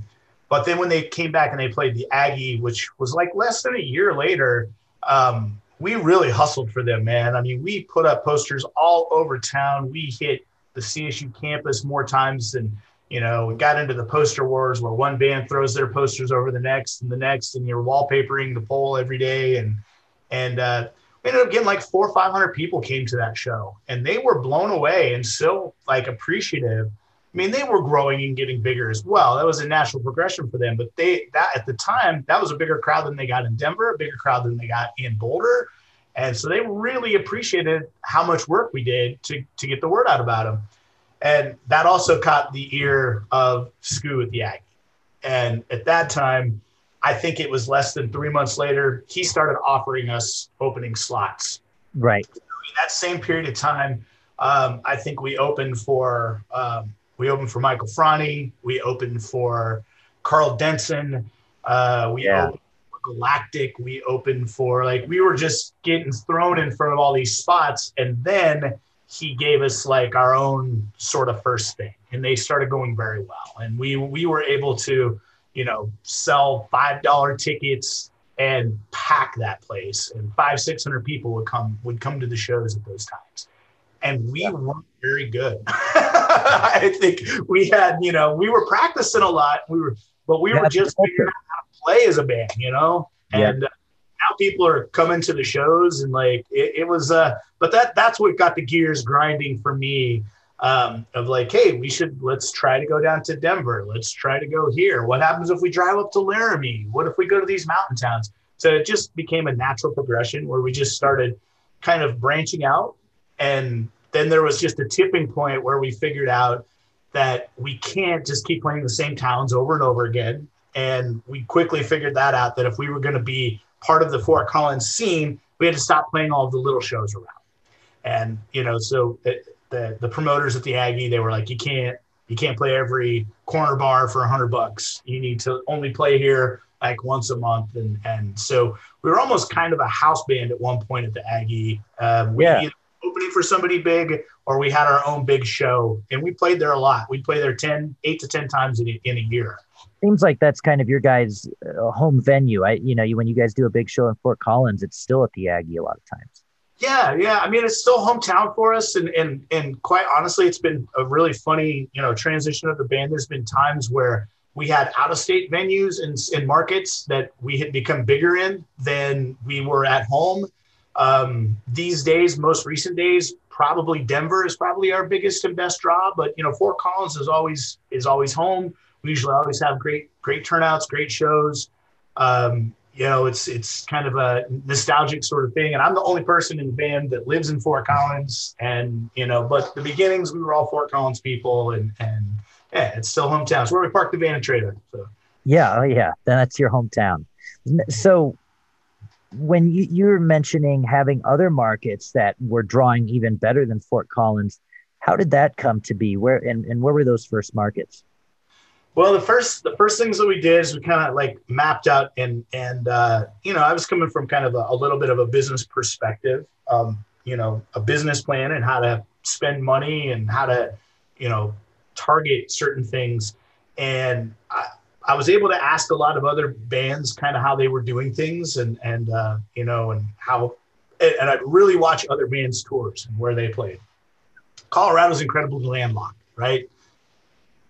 but then when they came back and they played the Aggie, which was like less than a year later, um, we really hustled for them, man. I mean, we put up posters all over town. We hit the C S U campus more times than you know, we got into the poster wars where one band throws their posters over the next and the next, and you're wallpapering the pole every day. And and uh, we ended up getting like four or five hundred people came to that show, and they were blown away and so like appreciative. I mean, they were growing and getting bigger as well. That was a natural progression for them. But they that at the time that was a bigger crowd than they got in Denver, a bigger crowd than they got in Boulder, and so they really appreciated how much work we did to to get the word out about them. And that also caught the ear of Scoo at the Aggie. And at that time, I think it was less than three months later, he started offering us opening slots. Right. In that same period of time, um, I think we opened for um, we opened for Michael Franti. We opened for Carl Denson. Uh, we yeah. opened for Galactic. We opened for like we were just getting thrown in front of all these spots. And then he gave us like our own sort of first thing, and they started going very well. And we, we were able to, you know, sell five dollar tickets and pack that place. And five, six hundred people would come, would come to the shows at those times. And we yeah. weren't very good. I think we had, you know, we were practicing a lot. We were, but we yeah, were just figuring out how to play as a band, you know, yeah. and, uh, now people are coming to the shows and like, it, it was, uh, but that, that's what got the gears grinding for me um, of like, hey, we should, let's try to go down to Denver. Let's try to go here. What happens if we drive up to Laramie? What if we go to these mountain towns? So it just became a natural progression where we just started kind of branching out. And then there was just a tipping point where we figured out that we can't just keep playing the same towns over and over again. And we quickly figured that out, that if we were going to be part of the Fort Collins scene, we had to stop playing all the little shows around. And, you know, so the, the, the promoters at the Aggie, they were like, you can't, you can't play every corner bar for a hundred bucks. You need to only play here like once a month. And, and so we were almost kind of a house band at one point at the Aggie. Um, we yeah. either opening for somebody big or we had our own big show, and we played there a lot. We'd play there ten, eight to ten times in a, in a year. Seems like that's kind of your guys' uh, home venue. I, you know, you, when you guys do a big show in Fort Collins, it's still at the Aggie a lot of times. Yeah, yeah. I mean, it's still hometown for us, and and and quite honestly, it's been a really funny, you know, transition of the band. There's been times where we had out-of-state venues and and markets that we had become bigger in than we were at home. Um, these days, most recent days, probably Denver is probably our biggest and best draw. But you know, Fort Collins is always is always home. We usually always have great, great turnouts, great shows. Um, you know, it's it's kind of a nostalgic sort of thing. And I'm the only person in the band that lives in Fort Collins. And, you know, but the beginnings, we were all Fort Collins people. And, and yeah, it's still hometown. It's where we parked the van and trailer. So. Yeah, oh yeah, that's your hometown. So when you, you were mentioning having other markets that were drawing even better than Fort Collins, how did that come to be? Where and, and where were those first markets? Well, the first the first things that we did is we kind of like mapped out and, and uh, you know, I was coming from kind of a, a little bit of a business perspective, um, you know, a business plan and how to spend money and how to, you know, target certain things. And I, I was able to ask a lot of other bands kind of how they were doing things, and, and uh, you know, and how, and, and I'd really watch other bands' tours and where they played. Colorado's incredibly landlocked, right?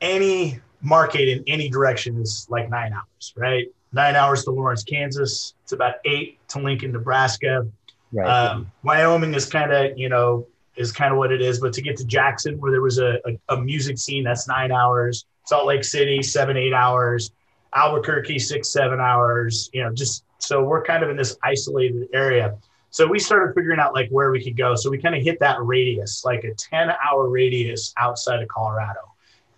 Any market in any direction is like nine hours, right? Nine hours to Lawrence, Kansas. It's about eight to Lincoln, Nebraska. Right. Um, Wyoming is kind of, you know, is kind of what it is. But to get to Jackson, where there was a, a, a music scene, that's nine hours. Salt Lake City, seven, eight hours. Albuquerque, six, seven hours. You know, just so we're kind of in this isolated area. So we started figuring out like where we could go. So we kind of hit that radius, like a ten hour radius outside of Colorado.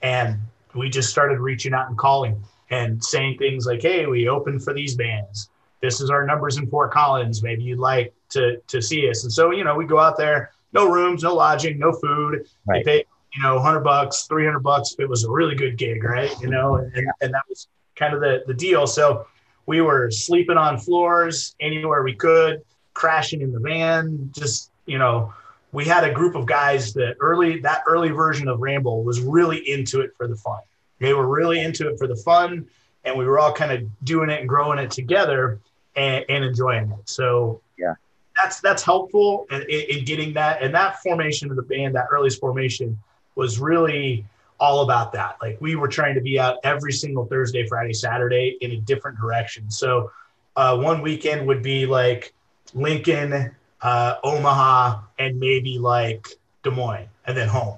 And we just started reaching out and calling and saying things like, hey, we open for these bands. This is our numbers in Fort Collins. Maybe you'd like to to see us. And so, you know, we go out there, no rooms, no lodging, no food. Right. They pay, you know, a hundred bucks, three hundred bucks. It was a really good gig, right? You know, and, and, and that was kind of the, the deal. So we were sleeping on floors anywhere we could, crashing in the van, just, you know, we had a group of guys that early, that early version of Ramble was really into it for the fun. They were really into it for the fun, and we were all kind of doing it and growing it together and, and enjoying it. So yeah, that's, that's helpful in, in getting that. And that formation of the band, that earliest formation was really all about that. Like we were trying to be out every single Thursday, Friday, Saturday in a different direction. So uh, one weekend would be like Lincoln, uh, Omaha, and maybe like Des Moines, and then home.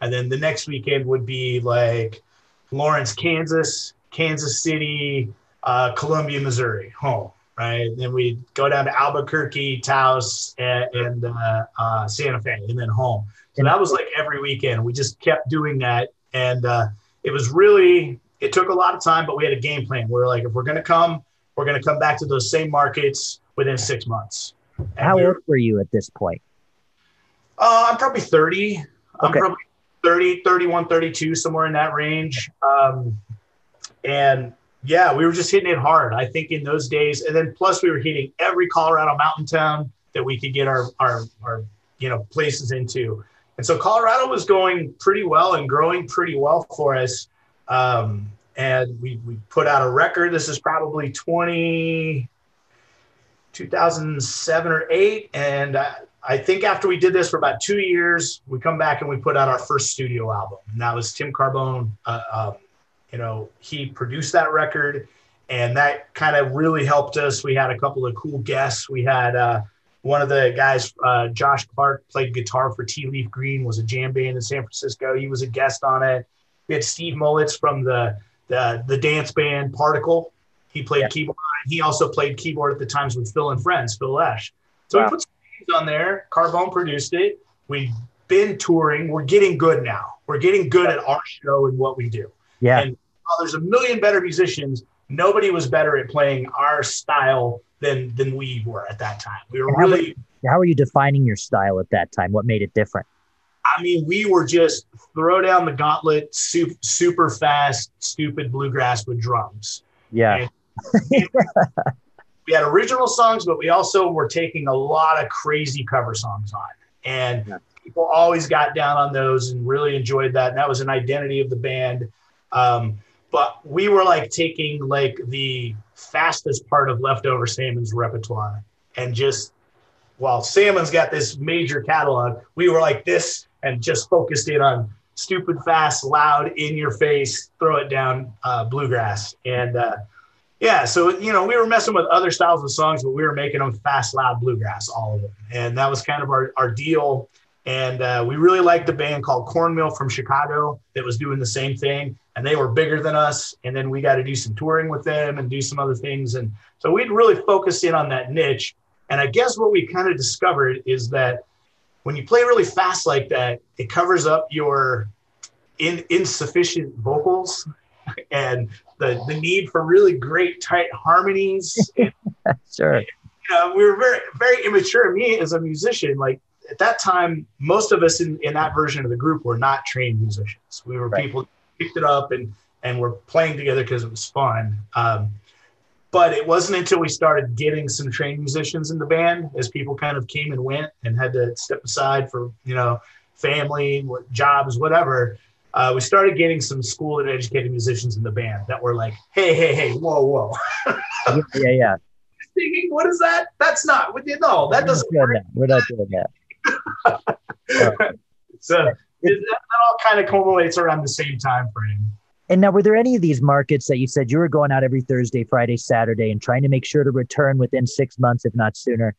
And then the next weekend would be like Lawrence, Kansas, Kansas City, uh, Columbia, Missouri, home, right? And then we'd go down to Albuquerque, Taos, and, and uh, uh, Santa Fe, and then home. So that was like every weekend. We just kept doing that. And uh, it was really, it took a lot of time, but we had a game plan. We were like, if we're going to come, we're going to come back to those same markets within six months. And how we were, old were you at this point? Uh, I'm probably thirty. Okay. I'm probably thirty, thirty-one, thirty-two, somewhere in that range. Um, and yeah, we were just hitting it hard, I think, in those days. And then plus we were hitting every Colorado mountain town that we could get our, our, our, you know, places into. And so Colorado was going pretty well and growing pretty well for us. Um, and we, we put out a record. This is probably two thousand seven or eight. And I, I think after we did this for about two years, we come back and we put out our first studio album. And that was Tim Carbone. Uh, um, you know, he produced that record, and that kind of really helped us. We had a couple of cool guests. We had uh, one of the guys, uh, Josh Clark, played guitar for Tea Leaf Green, was a jam band in San Francisco. He was a guest on it. We had Steve Mullitz from the, the, the dance band Particle. He played yeah. keyboard. He also played keyboard at the times with Phil and Friends, Phil Lesh. So wow. we put on there. Carbone produced it. We've been touring. We're getting good now. We're getting good at our show and what we do. Yeah. And while there's a million better musicians, nobody was better at playing our style than than we were at that time. We were how really. Were, how are you defining your style at that time? What made it different? I mean, we were just throw down the gauntlet, super, super fast, stupid bluegrass with drums. Yeah. And, we had original songs, but we also were taking a lot of crazy cover songs on. And yeah. people always got down on those and really enjoyed that. And that was an identity of the band. Um, but we were like taking like the fastest part of Leftover Salmon's repertoire. And just while Salmon's got this major catalog, we were like this and just focused in on stupid, fast, loud, in your face, throw it down uh, bluegrass. And, uh, yeah, so, you know, we were messing with other styles of songs, but we were making them fast, loud bluegrass, all of them. And that was kind of our, our deal. And uh, we really liked the band called Cornmill from Chicago that was doing the same thing. And they were bigger than us. And then we got to do some touring with them and do some other things. And so we'd really focus in on that niche. And I guess what we kind of discovered is that when you play really fast like that, it covers up your in, insufficient vocals and the, the need for really great tight harmonies. And, sure. You know, we were very, very immature. Me as a musician, like at that time, most of us in, in that version of the group were not trained musicians. We were right. people who picked it up and, and were playing together because it was fun. Um, but it wasn't until we started getting some trained musicians in the band as people kind of came and went and had to step aside for, you know, family, jobs, whatever, uh, we started getting some schooled and educated musicians in the band that were like, hey, hey, hey, whoa, whoa. yeah, yeah, yeah. Thinking, what is that? That's not, no, that doesn't work. That. We're not doing that. Right. So that, that all kind of correlates around the same time frame. And now, were there any of these markets that you said you were going out every Thursday, Friday, Saturday, and trying to make sure to return within six months, if not sooner?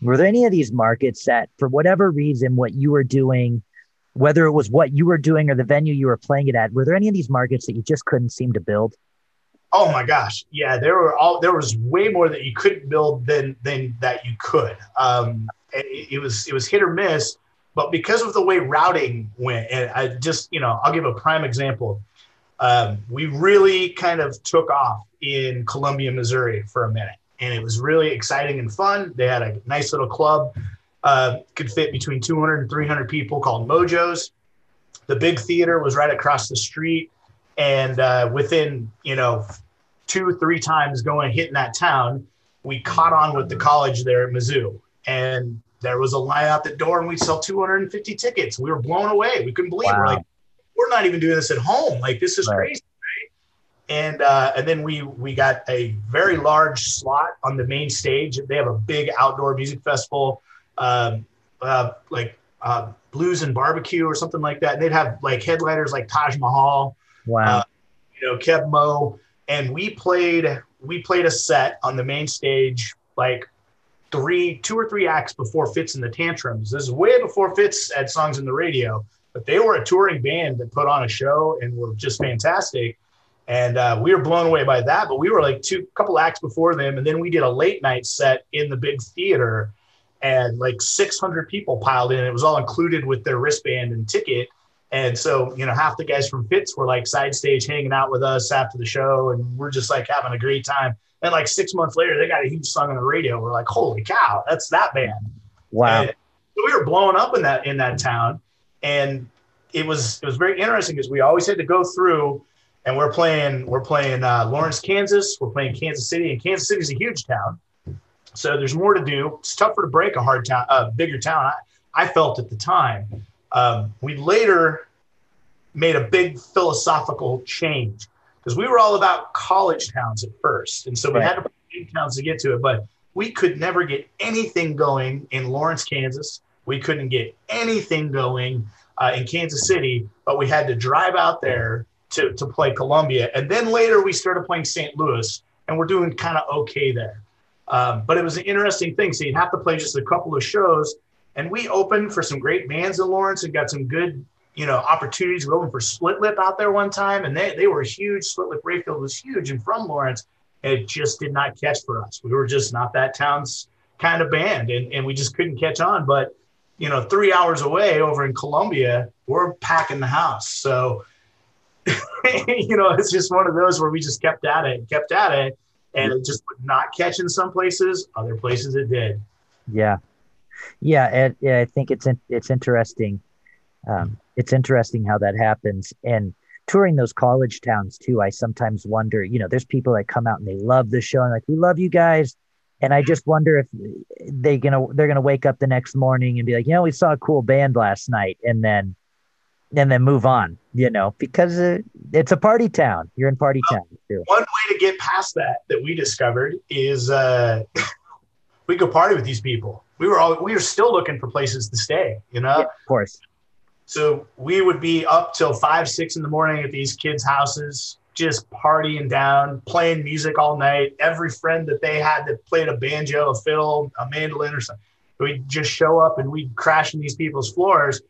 Were there any of these markets that, for whatever reason, what you were doing, whether it was what you were doing or the venue you were playing it at, were there any of these markets that you just couldn't seem to build? Oh my gosh, yeah, there were all. There was way more that you couldn't build than than that you could. Um, it, it was it was hit or miss, but because of the way routing went, and I just you know, I'll give a prime example. Um, we really kind of took off in Columbia, Missouri for a minute, and it was really exciting and fun. They had a nice little club, uh, could fit between two hundred and three hundred people, called Mojo's. The big theater was right across the street, and uh, within, you know, two, three times going, hitting that town, we caught on with the college there at Mizzou, and there was a line out the door, and we'd sell two hundred fifty tickets. We were blown away. We couldn't believe it. Wow. We're like, we're not even doing this at home. Like, this is right. crazy, right? And uh, and then we we got a very large slot on the main stage. They have a big outdoor music festival, um, uh, like uh, blues and barbecue or something like that. And they'd have like headliners like Taj Mahal, wow, uh, you know, Kev Moe. And we played we played a set on the main stage like three, two or three acts before Fitz and the Tantrums. This is way before Fitz had songs in the radio. But they were a touring band that put on a show and were just fantastic. And uh, we were blown away by that. But we were like two couple acts before them. And then we did a late night set in the big theater, and like six hundred people piled in. It was all included with their wristband and ticket. And so, you know, half the guys from Fitz were like side stage hanging out with us after the show. And we're just like having a great time. And like six months later, they got a huge song on the radio. We're like, holy cow, that's that band. Wow. And we were blowing up in that in that town. And it was it was very interesting because we always had to go through, and we're playing we're playing uh, Lawrence, Kansas, we're playing Kansas City, and Kansas City is a huge town, so there's more to do. It's tougher to break a hard town, a uh, bigger town. I, I felt at the time. Um, we later made a big philosophical change because we were all about college towns at first, and so we right. had to play big towns to get to it. But we could never get anything going in Lawrence, Kansas. We couldn't get anything going uh, in Kansas City, but we had to drive out there to, to play Columbia. And then later we started playing Saint Louis, and we're doing kind of okay there. Um, but it was an interesting thing. So you'd have to play just a couple of shows. And we opened for some great bands in Lawrence and got some good, you know, opportunities. We opened for Split Lip out there one time, and they, they were huge. Split Lip Rayfield was huge and from Lawrence. And it just did not catch for us. We were just not that town's kind of band, and, and we just couldn't catch on. But you know, three hours away over in Columbia, we're packing the house. So, you know, it's just one of those where we just kept at it, kept at it, and it just would not catch in some places. Other places it did. Yeah. Yeah. And, yeah, I think it's, in, it's interesting. Um, it's interesting how that happens. And touring those college towns too, I sometimes wonder, you know, there's people that come out and they love the show and like, we love you guys. And I just wonder if they gonna they're gonna wake up the next morning and be like, you know, we saw a cool band last night, and then and then move on, you know, because it, it's a party town. You're in party well, town too. One way to get past that that we discovered is uh, we go party with these people. We were all we were still looking for places to stay, you know. Yeah, of course. So we would be up till five, six in the morning at these kids' houses, just partying down, playing music all night. Every friend that they had that played a banjo, a fiddle, a mandolin or something, we'd just show up and we'd crash in these people's floors.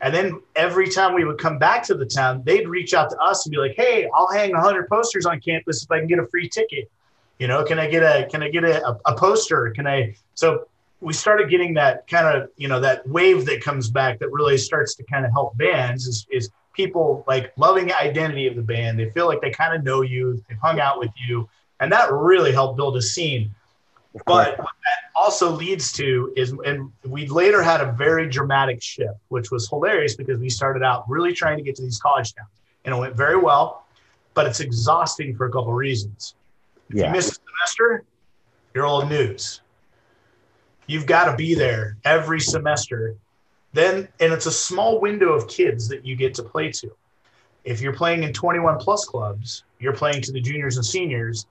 And then every time we would come back to the town, they'd reach out to us and be like, hey, I'll hang one hundred posters on campus if I can get a free ticket. You know, can I get a, can I get a, a poster? Can I? So we started getting that kind of, you know, that wave that comes back that really starts to kind of help bands is, is people like loving the identity of the band. They feel like they kind of know you, they've hung out with you, and that really helped build a scene. But what that also leads to is, and we later had a very dramatic shift, which was hilarious because we started out really trying to get to these college towns, and it went very well, but it's exhausting for a couple of reasons. If yeah. you miss a semester, you're old news. You've got to be there every semester. Then, and it's a small window of kids that you get to play to. If you're playing in twenty-one plus clubs, you're playing to the juniors and seniors,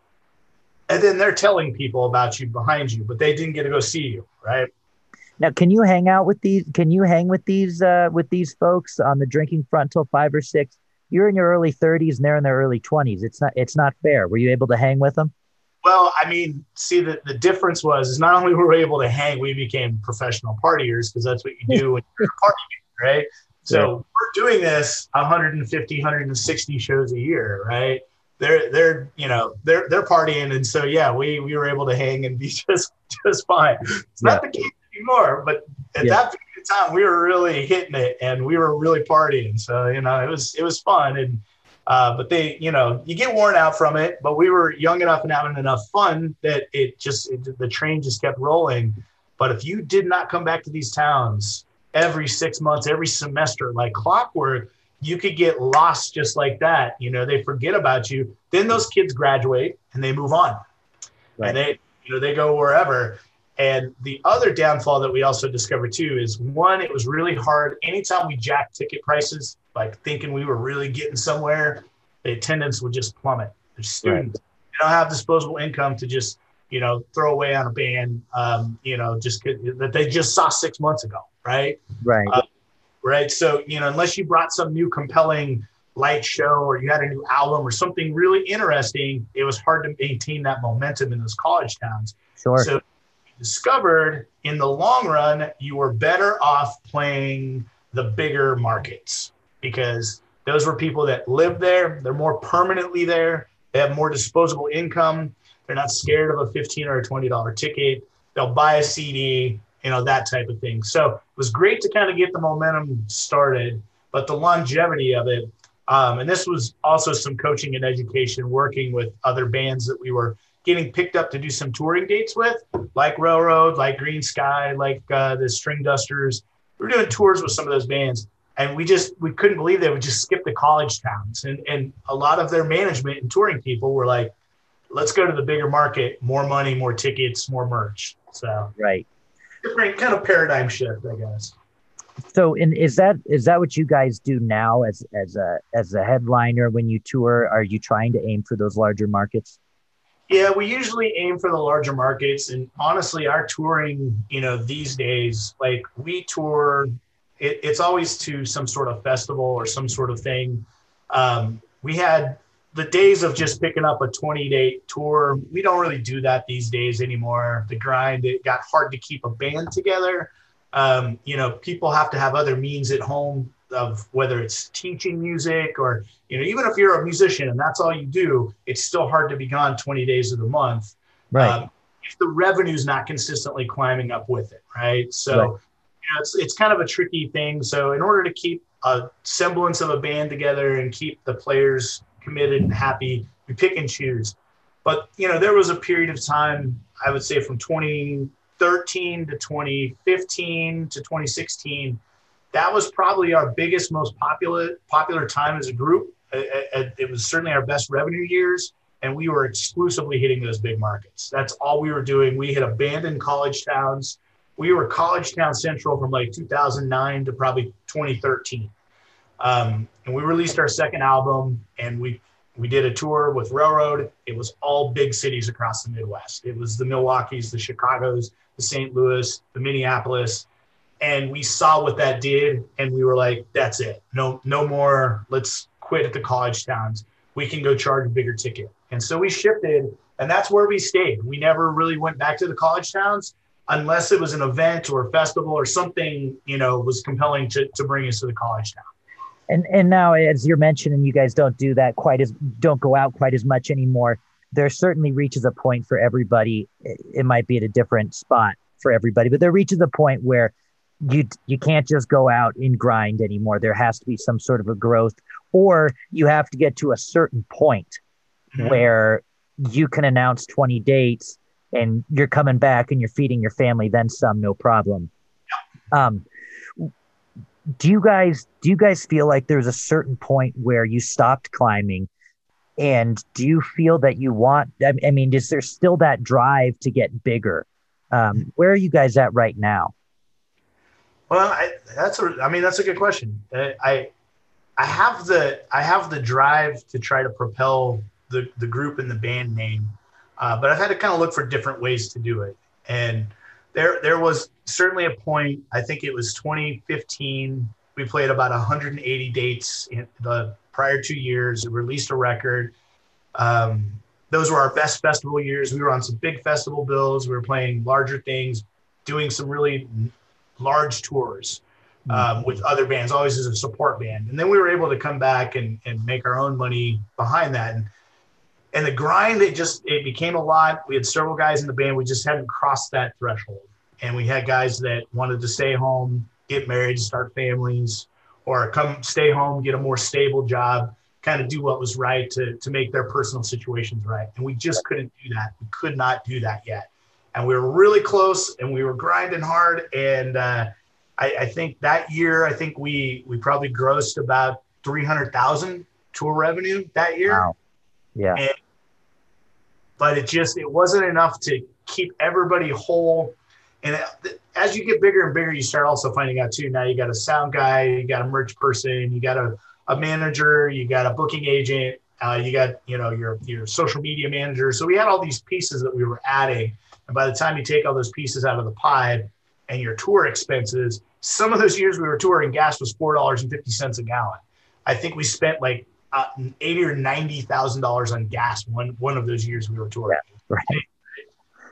and then they're telling people about you behind you, but they didn't get to go see you, right? Now, can you hang out with these? Can you hang with these uh, with these folks on the drinking front till five or six? You're in your early thirties and they're in their early twenties. It's not it's not fair. Were you able to hang with them? Well, I mean, see, the, the difference was is not only were we able to hang, we became professional partiers, because that's what you do when you're partying, right? So yeah. We're doing this one hundred fifty, one hundred sixty shows a year, right? They're they're you know they're they're partying, and so yeah, we we were able to hang and be just just fine. It's yeah. not the case anymore, but at yeah. that period of time, we were really hitting it and we were really partying. So you know, it was it was fun, and uh, but they you know you get worn out from it, but we were young enough and having enough fun that it just it, the train just kept rolling. But if you did not come back to these towns every six months, every semester, like clockwork, you could get lost just like that. You know, they forget about you. Then those kids graduate and they move on, right. And they, you know, they go wherever. And the other downfall that we also discovered too is, one, it was really hard. Anytime we jacked ticket prices, like thinking we were really getting somewhere, the attendance would just plummet. They're students. Right. They don't have disposable income to just, you know, throw away on a band, um, you know, just that they just saw six months ago. Right. Right. Uh, Right. So, you know, unless you brought some new compelling light show or you had a new album or something really interesting, it was hard to maintain that momentum in those college towns. Sure. So we discovered in the long run, you were better off playing the bigger markets, because those were people that live there. They're more permanently there. They have more disposable income. They're not scared of a fifteen dollars or a twenty dollars ticket. They'll buy a C D, you know, that type of thing. So it was great to kind of get the momentum started, but the longevity of it. Um, and this was also some coaching and education, working with other bands that we were getting picked up to do some touring dates with, like Railroad, like Greensky, like uh, the String Dusters. We were doing tours with some of those bands, and we just, we couldn't believe they would just skip the college towns. And, and a lot of their management and touring people were like, let's go to the bigger market, more money, more tickets, more merch. So, right. Different kind of paradigm shift, I guess. So, and is that is that what you guys do now as as a as a headliner when you tour? Are you trying to aim for those larger markets? Yeah, we usually aim for the larger markets, and honestly, our touring, you know, these days, like we tour, it, it's always to some sort of festival or some sort of thing. Um, we had the days of just picking up a twenty-day tour. We don't really do that these days anymore. The grind, it got hard to keep a band together. Um, you know, people have to have other means at home of whether it's teaching music or, you know, even if you're a musician and that's all you do, it's still hard to be gone twenty days of the month. Right. Um, if the revenue's not consistently climbing up with it, right? So right. You know, it's, it's kind of a tricky thing. So in order to keep a semblance of a band together and keep the players committed and happy, we pick and choose. But you know, there was a period of time, I would say from twenty thirteen to twenty fifteen to twenty sixteen, that was probably our biggest, most popular popular time as a group. It was certainly our best revenue years, and we were exclusively hitting those big markets. That's all we were doing. We had abandoned college towns. We were college town central from like two thousand nine to probably twenty thirteen. Um, and we released our second album, and we, we did a tour with Railroad. It was all big cities across the Midwest. It was the Milwaukees, the Chicagos, the Saint Louis, the Minneapolis. And we saw what that did, and we were like, that's it. No, no more. Let's quit at the college towns. We can go charge a bigger ticket. And so we shifted, and that's where we stayed. We never really went back to the college towns unless it was an event or a festival or something, you know, was compelling to, to bring us to the college town. And and now, as you're mentioning, you guys don't do that quite as, don't go out quite as much anymore. There certainly reaches a point for everybody. It might be at a different spot for everybody, but there reaches a point where you you can't just go out and grind anymore. There has to be some sort of a growth, or you have to get to a certain point mm-hmm. where you can announce twenty dates and you're coming back and you're feeding your family, then some, no problem. Yep. Um, Do you guys do you guys feel like there's a certain point where you stopped climbing, and do you feel that you want? I, I mean, is there still that drive to get bigger? Um, where are you guys at right now? Well, I, that's a, I mean that's a good question. I, I I have the I have the drive to try to propel the the group and the band name, uh, but I've had to kind of look for different ways to do it. And there there was certainly a point. I think it was twenty fifteen. We played about one hundred eighty dates in the prior two years. We released a record. Um, those were our best festival years. We were on some big festival bills. We were playing larger things, doing some really large tours um, mm-hmm. with other bands, always as a support band. And then we were able to come back and, and make our own money behind that. And, and the grind, it just, it became a lot. We had several guys in the band. We just hadn't crossed that threshold. And we had guys that wanted to stay home, get married, start families, or come stay home, get a more stable job, kind of do what was right to, to make their personal situations right. And we just couldn't do that. We could not do that yet. And we were really close and we were grinding hard. And uh, I, I think that year, I think we, we probably grossed about three hundred thousand tour revenue that year. Wow. Yeah. And, but it just, it wasn't enough to keep everybody whole. And as you get bigger and bigger, you start also finding out too, now you got a sound guy, you got a merch person, you got a, a manager, you got a booking agent, uh, you got, you know, your, your social media manager. So we had all these pieces that we were adding. And by the time you take all those pieces out of the pie and your tour expenses, some of those years we were touring, gas was four dollars and fifty cents a gallon. I think we spent like uh, eighty or ninety thousand dollars on gas one, one of those years we were touring. Yeah,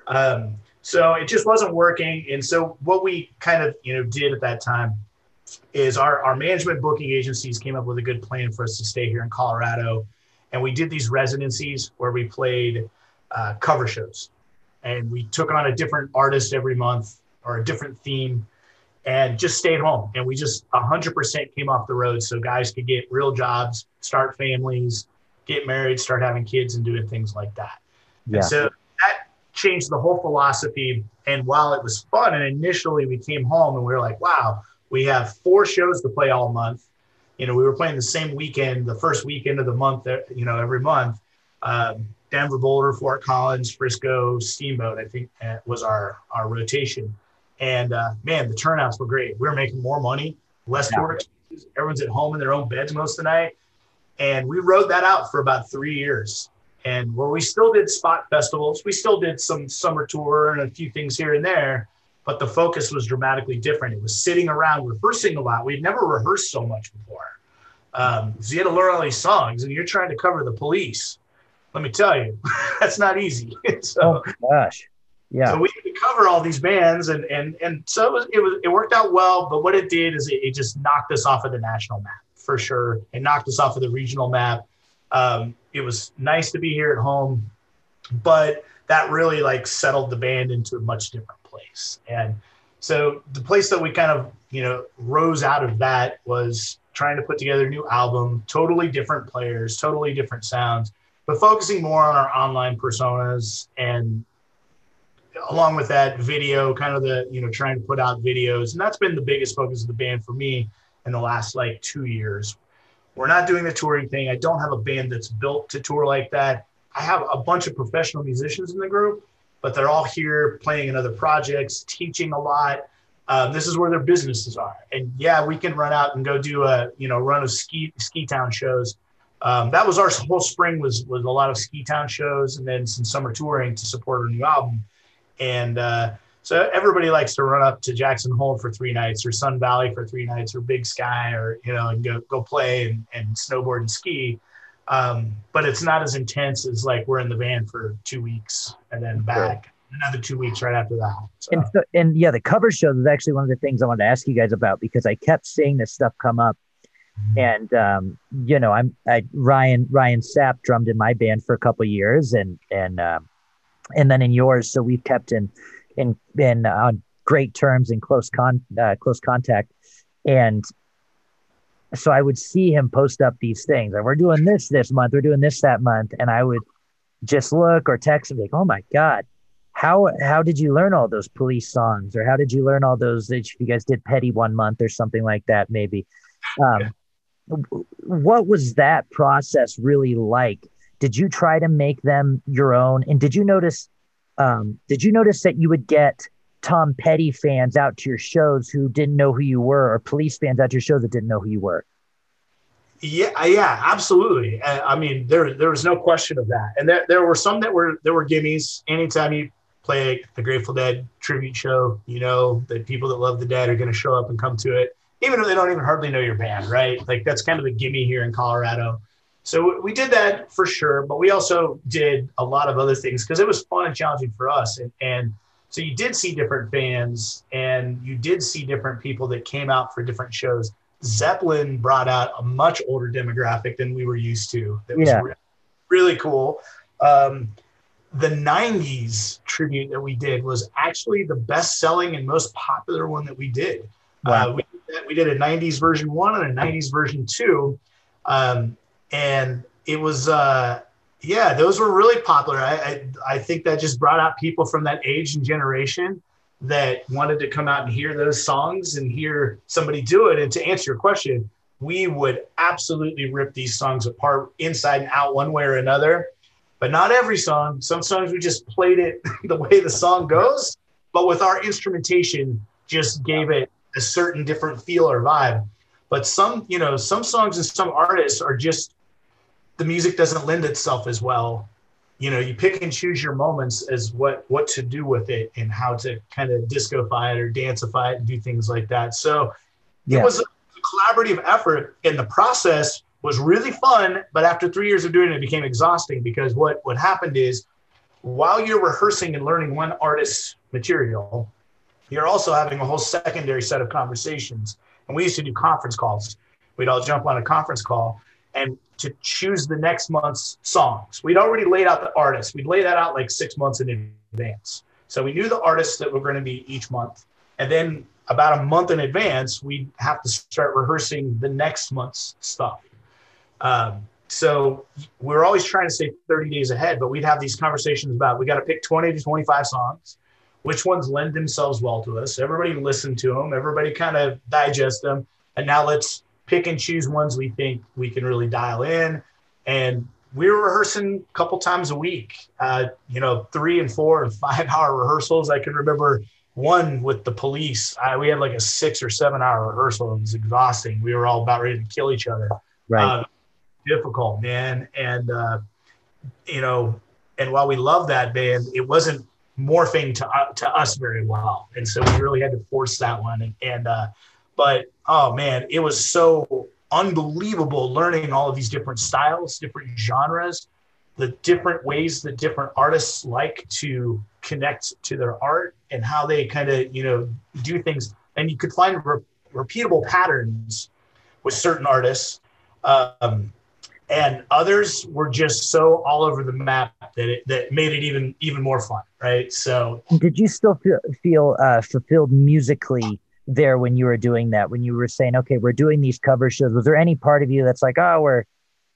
right. um, So it just wasn't working. And so what we kind of, you know, did at that time is our, our management booking agencies came up with a good plan for us to stay here in Colorado. And we did these residencies where we played uh, cover shows. And we took on a different artist every month or a different theme and just stayed home. And we just one hundred percent came off the road so guys could get real jobs, start families, get married, start having kids and doing things like that. Yeah. And so that changed the whole philosophy. And while it was fun, and initially we came home and we were like, wow, we have four shows to play all month. You know, we were playing the same weekend, the first weekend of the month, you know, every month, um, Denver, Boulder, Fort Collins, Frisco, Steamboat, I think uh, was our, our rotation. And uh, man, the turnouts were great. We were making more money, less yeah. work. Everyone's at home in their own beds most of the night. And we rode that out for about three years. And where we still did spot festivals, we still did some summer tour and a few things here and there, but the focus was dramatically different. It was sitting around rehearsing a lot. We'd never rehearsed so much before. Um, so you had to learn all these songs and you're trying to cover the Police. Let me tell you, that's not easy. so, oh, gosh. Yeah. So we had to cover all these bands and, and, and so it was, it was, it worked out well, but what it did is it, it just knocked us off of the national map for sure. It knocked us off of the regional map. Um, it was nice to be here at home, but that really like settled the band into a much different place. And so the place that we kind of, you know, rose out of that was trying to put together a new album, totally different players, totally different sounds, but focusing more on our online personas. And along with that, video, kind of the, you know, trying to put out videos. And that's been the biggest focus of the band for me in the last like two years. We're not doing the touring thing. I don't have a band that's built to tour like that. I have a bunch of professional musicians in the group, but they're all here playing in other projects, teaching a lot. Um, this is where their businesses are. And yeah, we can run out and go do a, you know, run of ski ski town shows. Um, that was our whole spring was, was a lot of ski town shows and then some summer touring to support our new album. And uh, so everybody likes to run up to Jackson Hole for three nights or Sun Valley for three nights or Big Sky or, you know, and go, go play and, and snowboard and ski. Um, but it's not as intense as like we're in the van for two weeks and then back sure. another two weeks right after that. So. And, so, and yeah, the cover show is actually one of the things I wanted to ask you guys about because I kept seeing this stuff come up. Mm-hmm. And, um, you know, I'm I, Ryan, Ryan Sapp drummed in my band for a couple of years and, and, uh, and then in yours. So we've kept in, and been on great terms and close con uh, close contact. And so I would see him post up these things like, we're doing this this month, we're doing this that month. And I would just look or text and be like, oh my God, how, how did you learn all those Police songs? Or how did you learn all those that you guys did Petty one month or something like that? Maybe. Um, yeah. What was that process really like? Did you try to make them your own? And did you notice Um, did you notice that you would get Tom Petty fans out to your shows who didn't know who you were or Police fans out to your shows that didn't know who you were? Yeah, yeah, absolutely. I mean, there there was no question of that. And there there were some that were there were gimmies. Anytime you play a Grateful Dead tribute show, you know that people that love the Dead are going to show up and come to it, even if they don't even hardly know your band, right? Like, that's kind of a gimme here in Colorado. So we did that for sure, but we also did a lot of other things because it was fun and challenging for us. And, and so you did see different bands, and you did see different people that came out for different shows. Zeppelin brought out a much older demographic than we were used to. That was yeah. re- really cool. Um, the nineties tribute that we did was actually the best-selling and most popular one that we did. Wow. Uh, we, did that, we did a nineties version one and a nineties version two. Um, and it was, uh, yeah, those were really popular. I, I I think that just brought out people from that age and generation that wanted to come out and hear those songs and hear somebody do it. And to answer your question, we would absolutely rip these songs apart inside and out one way or another, but not every song. Some songs we just played it the way the song goes, but with our instrumentation just gave it a certain different feel or vibe. But some, you know, some songs and some artists are just, the music doesn't lend itself as well. You know, you pick and choose your moments as what, what to do with it and how to kind of discofy it or danceify it and do things like that. So yeah. It was a collaborative effort, and the process was really fun. But after three years of doing it, it became exhausting, because what, what happened is while you're rehearsing and learning one artist's material, you're also having a whole secondary set of conversations. And we used to do conference calls. We'd all jump on a conference call and to choose the next month's songs. We'd already laid out the artists. We'd lay that out like six months in advance. So we knew the artists that were going to be each month. And then about a month in advance, we'd have to start rehearsing the next month's stuff. Um, so we were always trying to stay thirty days ahead, but we'd have these conversations about, we got to pick twenty to twenty-five songs. Which ones lend themselves well to us? Everybody listened to them. Everybody kind of digest them. And now let's pick and choose ones we think we can really dial in. And we were rehearsing a couple times a week, uh, you know, three and four and five hour rehearsals. I can remember one with the Police. I, we had like a six or seven hour rehearsal. It was exhausting. We were all about ready to kill each other. Right. Uh, difficult, man. And, uh, you know, and while we loved that band, it wasn't morphing to, uh, to us very well. And so we really had to force that one. And, and uh, But, oh, man, it was so unbelievable learning all of these different styles, different genres, the different ways that different artists like to connect to their art and how they kind of, you know, do things. And you could find re- repeatable patterns with certain artists. Um, and others were just so all over the map that it, that made it even even more fun, right? So did you still feel, feel uh, fulfilled musically there when you were doing that, when you were saying, okay, we're doing these cover shows? Was there any part of you that's like, oh, we're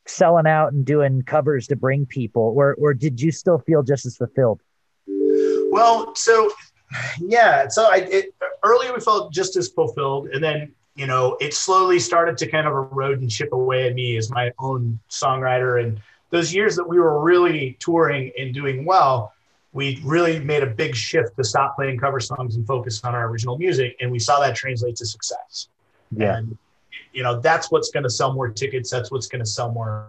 selling out and doing covers to bring people, or or did you still feel just as fulfilled? Well, so yeah, so I it, earlier we felt just as fulfilled, and then, you know, it slowly started to kind of erode and chip away at me as my own songwriter. And those years that we were really touring and doing well, we really made a big shift to stop playing cover songs and focus on our original music. And we saw that translate to success. Yeah. And, you know, that's what's going to sell more tickets. That's what's going to sell more,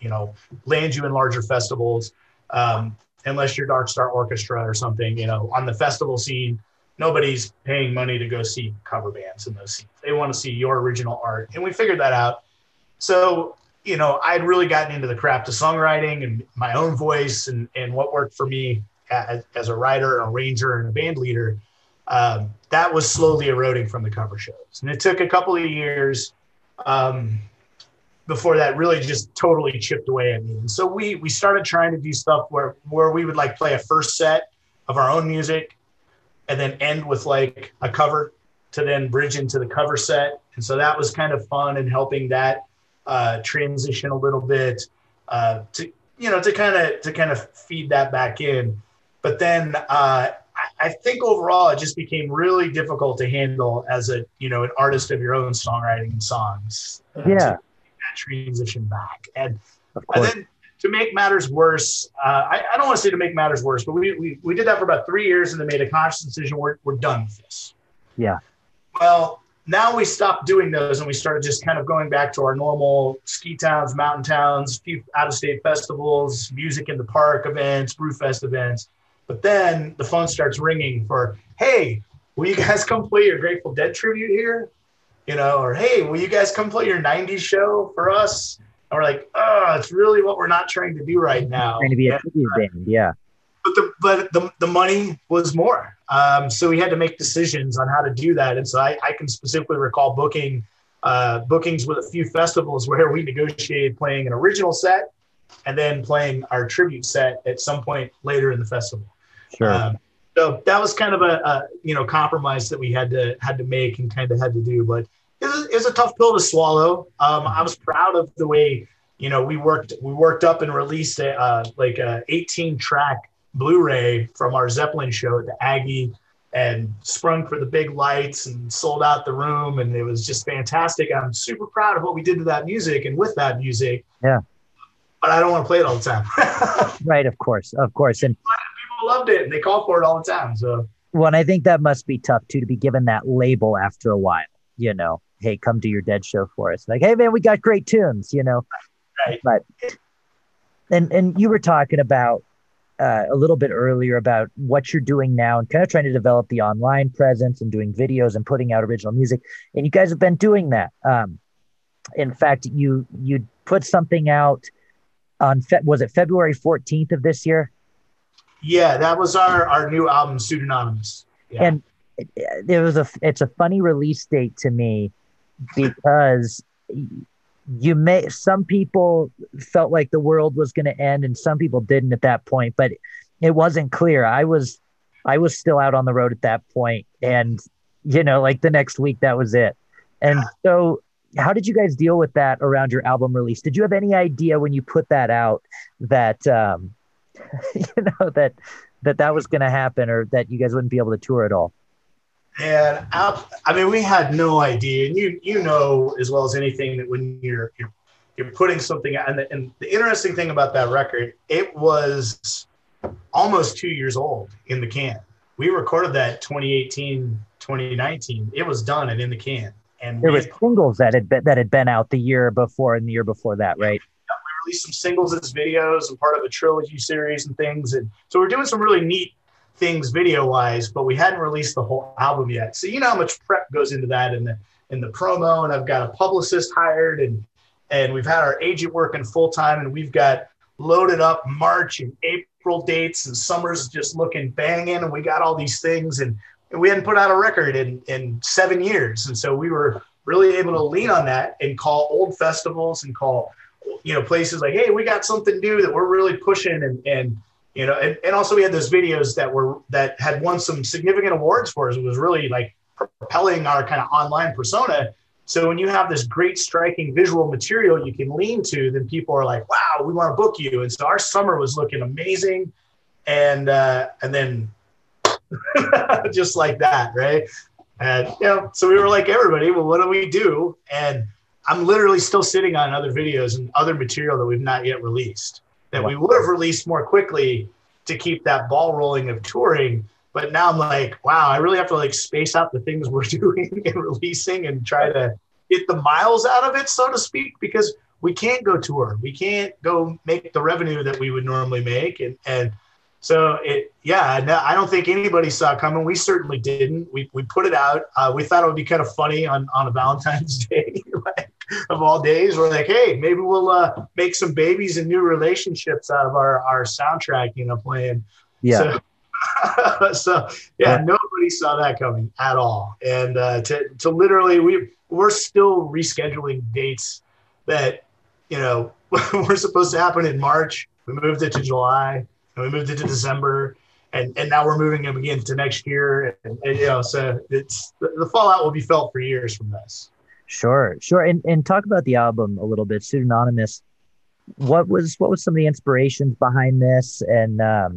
you know, land you in larger festivals. Um, unless you're Dark Star Orchestra or something, you know, on the festival scene, nobody's paying money to go see cover bands in those scenes. They want to see your original art. And we figured that out. So, you know, I'd really gotten into the craft of songwriting and my own voice and, and what worked for me as, as a writer, an arranger, and a band leader. Um, that was slowly eroding from the cover shows. And it took a couple of years um, before that really just totally chipped away at me. And so we we started trying to do stuff where, where we would like play a first set of our own music and then end with like a cover to then bridge into the cover set. And so that was kind of fun and helping that Uh, transition a little bit uh, to, you know, to kind of to kind of feed that back in. But then uh, I, I think overall it just became really difficult to handle as a, you know, an artist of your own songwriting and songs. Uh, yeah. To make that transition back. And, and then to make matters worse, uh, I, I don't want to say to make matters worse, but we, we we did that for about three years and then made a conscious decision, we're we're done with this. Yeah. Well, Now we stopped doing those and we started just kind of going back to our normal ski towns, mountain towns, few out-of-state festivals, music in the park events, brewfest events. But then the phone starts ringing for, hey, will you guys come play your Grateful Dead tribute here? You know, or hey, will you guys come play your nineties show for us? And we're like, oh, it's really what we're not trying to do right now. We're trying to be a tribute band, yeah. But the but the, the money was more. Um, so we had to make decisions on how to do that. And so I, I can specifically recall booking uh, bookings with a few festivals where we negotiated playing an original set and then playing our tribute set at some point later in the festival. Sure. Um, so that was kind of a, a you know compromise that we had to had to make and kind of had to do. But it was, it was a tough pill to swallow. Um, I was proud of the way you know we worked we worked up and released a, uh, like a eighteen track. Blu-ray from our Zeppelin show at the Aggie and sprung for the big lights and sold out the room. And it was just fantastic. I'm super proud of what we did to that music and with that music. Yeah. But I don't want to play it all the time. Right. Of course. Of course. And people loved it and they call for it all the time. So, well, and I think that must be tough too, to be given that label after a while, you know, hey, come to your Dead show for us. Like, hey man, we got great tunes, you know, right. But, and, and you were talking about, Uh, a little bit earlier about what you're doing now and kind of trying to develop the online presence and doing videos and putting out original music. And you guys have been doing that. Um, in fact, you you put something out on, Fe- was it February fourteenth of this year? Yeah, that was our, our new album, Pseudonymous. Yeah. And it, it was a, it's a funny release date to me because... you may, some people felt like the world was going to end and some people didn't at that point, but it wasn't clear. I was, I was still out on the road at that point. And, you know, like the next week that was it. And so how did you guys deal with that around your album release? Did you have any idea when you put that out that, um, you know, that, that that was going to happen or that you guys wouldn't be able to tour at all? And I, I mean, we had no idea. And you, you know, as well as anything that when you're, you're, you're putting something out and the, and the interesting thing about that record, it was almost two years old in the can. We recorded that twenty eighteen, twenty nineteen, it was done and in the can. And there we, was singles that had been, that had been out the year before and the year before that. Right. We released some singles as videos and part of a trilogy series and things. And so we're doing some really neat things video wise, but we hadn't released the whole album yet. So you know how much prep goes into that in the in the promo. And I've got a publicist hired and and we've had our agent working full time and we've got loaded up March and April dates and summer's just looking banging and we got all these things and, and we hadn't put out a record in, in seven years. And so we were really able to lean on that and call old festivals and call, you know, places like, hey, we got something new that we're really pushing and and You know, and, and also we had those videos that were that had won some significant awards for us. It was really like propelling our kind of online persona. So when you have this great striking visual material you can lean to, then people are like, wow, we want to book you. And so our summer was looking amazing. And uh, and then just like that, right? And, you know, so we were like, everybody, well, what do we do? And I'm literally still sitting on other videos and other material that we've not yet released. That we would have released more quickly to keep that ball rolling of touring. But now I'm like, wow, I really have to like space out the things we're doing and releasing and try to get the miles out of it, so to speak, because we can't go tour. We can't go make the revenue that we would normally make. And and so, it, yeah, no, I don't think anybody saw it coming. We certainly didn't. We we put it out. Uh, we thought it would be kind of funny on, on a Valentine's Day. Like, of all days, we're like, hey, maybe we'll uh, make some babies and new relationships out of our, our soundtrack, you know, playing. Yeah. So, so yeah, yeah, nobody saw that coming at all. And uh, to to literally, we we're still rescheduling dates that, you know, were supposed to happen in March. We moved it to July, and we moved it to December, and and now we're moving them again to next year. And, and you know, so it's the, the fallout will be felt for years from this. Sure, sure. And and talk about the album a little bit, Pseudonymous. What was what was some of the inspirations behind this? And um,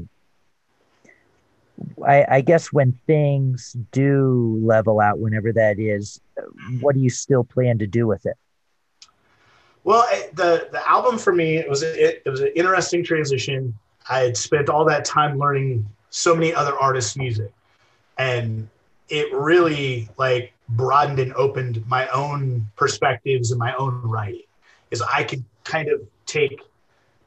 I, I guess when things do level out, whenever that is, what do you still plan to do with it? Well, the the album for me, it was it, it was an interesting transition. I had spent all that time learning so many other artists' music, and it really like broadened and opened my own perspectives and my own writing, is I could kind of take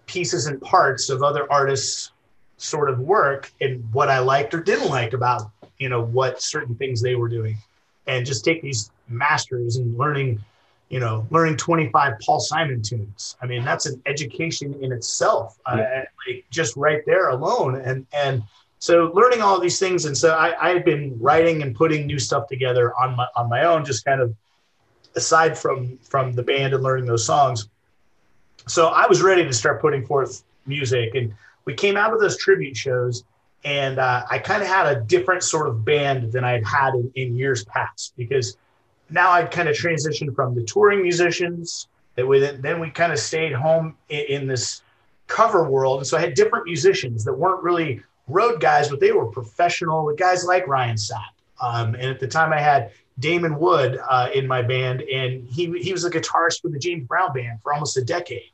pieces and parts of other artists' sort of work and what I liked or didn't like about, you know, what certain things they were doing, and just take these masters and learning, you know, learning twenty-five Paul Simon tunes. I mean, that's an education in itself, yeah. uh, like just right there alone. And, and so learning all these things. And so I, I've been writing and putting new stuff together on my, on my own, just kind of aside from, from the band and learning those songs. So I was ready to start putting forth music, and we came out of those tribute shows, and uh, I kind of had a different sort of band than I'd had in, in years past, because now I'd kind of transitioned from the touring musicians that we then we kind of stayed home in, in this cover world. And so I had different musicians that weren't really road guys, but they were professional guys like Ryan Sapp. Um, and at the time I had Damon Wood uh, in my band, and he, he was a guitarist for the James Brown Band for almost a decade.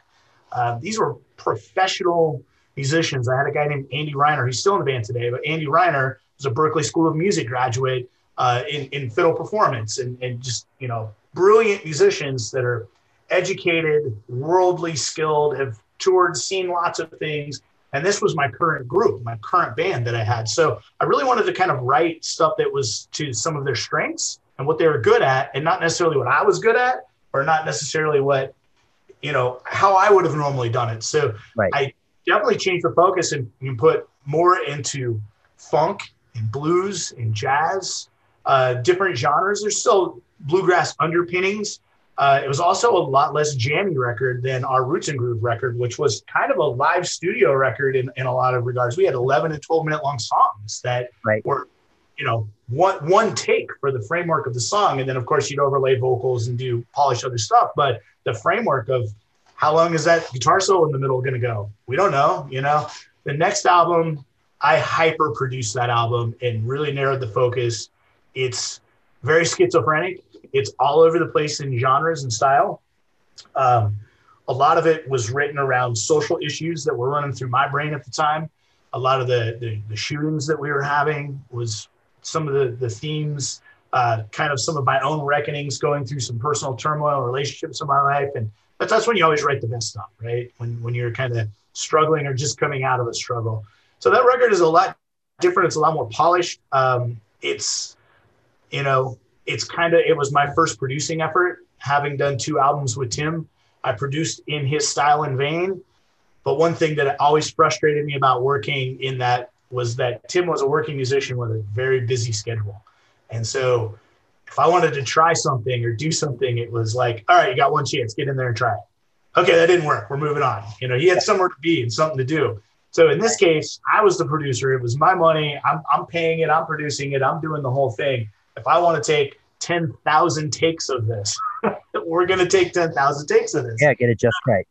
Uh, these were professional musicians. I had a guy named Andy Reiner. He's still in the band today, but Andy Reiner was a Berklee School of Music graduate uh, in, in fiddle performance, and, and just, you know, brilliant musicians that are educated, worldly skilled, have toured, seen lots of things. And this was my current group, my current band that I had. So I really wanted to kind of write stuff that was to some of their strengths and what they were good at, and not necessarily what I was good at, or not necessarily what, you know, how I would have normally done it. So right. I definitely changed the focus and, and put more into funk and blues and jazz, uh, different genres. There's still bluegrass underpinnings. Uh, it was also a lot less jammy record than our Roots and Groove record, which was kind of a live studio record in, in a lot of regards. We had eleven and twelve minute long songs that right. were, you know, one, one take for the framework of the song. And then, of course, you'd overlay vocals and do polish other stuff. But the framework of how long is that guitar solo in the middle going to go? We don't know, you know. The next album, I hyper produced that album and really narrowed the focus. It's very schizophrenic. It's all over the place in genres and style. Um, a lot of it was written around social issues that were running through my brain at the time. A lot of the, the, the shootings that we were having was some of the, the themes, uh, kind of some of my own reckonings, going through some personal turmoil, relationships in my life. And that's, that's when you always write the best stuff, right? When, when you're kind of struggling or just coming out of a struggle. So that record is a lot different. It's a lot more polished. Um, it's, you know, It's kind of, it was my first producing effort, having done two albums with Tim. I produced in his style and vein. But one thing that always frustrated me about working in that was that Tim was a working musician with a very busy schedule. And so if I wanted to try something or do something, it was like, all right, you got one chance, get in there and try it. Okay, that didn't work. We're moving on. You know, he had somewhere to be and something to do. So in this case, I was the producer. It was my money. I'm, I'm paying it. I'm producing it. I'm doing the whole thing. If I want to take ten thousand takes of this, we're going to take ten thousand takes of this. Yeah, get it just right.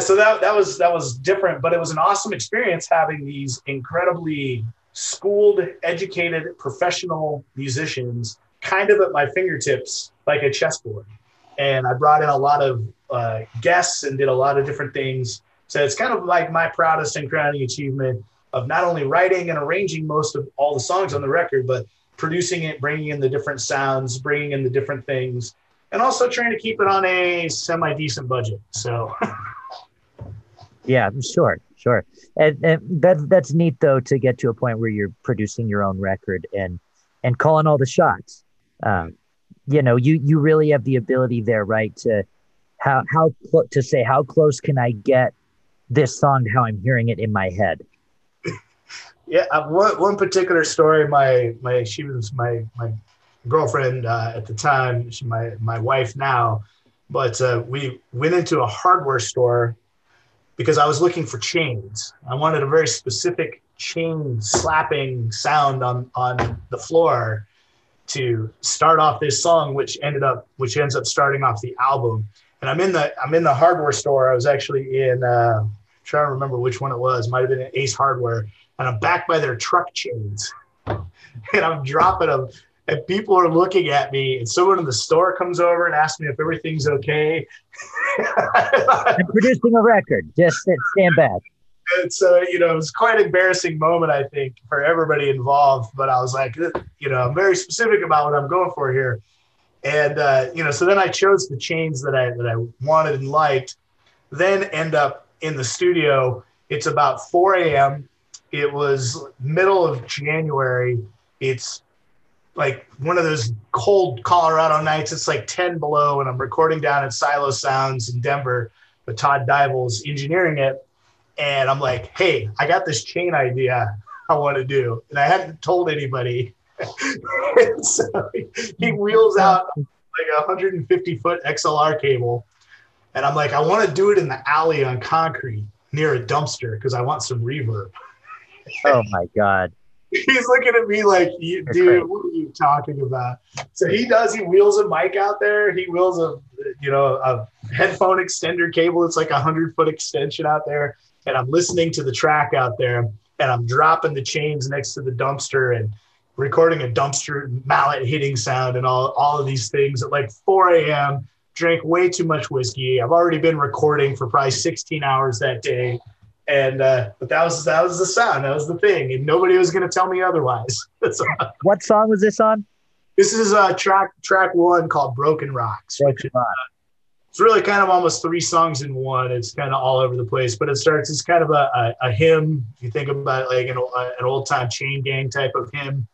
So that, that was, that was different, but it was an awesome experience having these incredibly schooled, educated, professional musicians kind of at my fingertips, like a chessboard. And I brought in a lot of uh, guests and did a lot of different things. So it's kind of like my proudest and crowning achievement of not only writing and arranging most of all the songs on the record, but producing it, bringing in the different sounds, bringing in the different things, and also trying to keep it on a semi-decent budget. So, yeah, sure, sure. And, and that, that's neat, though, to get to a point where you're producing your own record and and calling all the shots. Um, you know, you you really have the ability there, right, to how how clo- to say how close can I get this song to how I'm hearing it in my head. Yeah, one one particular story. My my she was my my girlfriend uh, at the time. She my my wife now, but uh, we went into a hardware store because I was looking for chains. I wanted a very specific chain slapping sound on on the floor to start off this song, which ended up which ends up starting off the album. And I'm in the I'm in the hardware store. I was actually in uh, I'm trying to remember which one it was. Might have been Ace Hardware. And I'm backed by their truck chains, and I'm dropping them, and people are looking at me, and someone in the store comes over and asks me if everything's okay. I'm producing a record. Just stand back. it's uh, you know, it was quite an embarrassing moment, I think, for everybody involved. But I was like, you know, I'm very specific about what I'm going for here. And, uh, you know, so then I chose the chains that I, that I wanted and liked, then end up in the studio. It's about four a.m. It was middle of January. It's like one of those cold Colorado nights. It's like ten below, and I'm recording down at Silo Sounds in Denver, but Todd Dybel's engineering it. And I'm like, hey, I got this chain idea I want to do. And I hadn't told anybody. So he wheels out like a one hundred fifty foot X L R cable. And I'm like, I want to do it in the alley on concrete near a dumpster because I want some reverb. Oh my God. He's looking at me like, dude, That's what are you talking about? So he does, he wheels a mic out there. He wheels a, you know, a headphone extender cable. It's like a hundred foot extension out there. And I'm listening to the track out there, and I'm dropping the chains next to the dumpster and recording a dumpster mallet hitting sound and all, all of these things at like four a.m. Drank way too much whiskey. I've already been recording for probably sixteen hours that day. And, uh, but that was, that was the sound. That was the thing. And nobody was going to tell me otherwise. So, what song was this on? This is uh track, track one called Broken Rocks. Broken Rock. It's really kind of almost three songs in one. It's kind of all over the place, but it starts, it's kind of a, a, a hymn. If you think about it, like an, an old time chain gang type of hymn.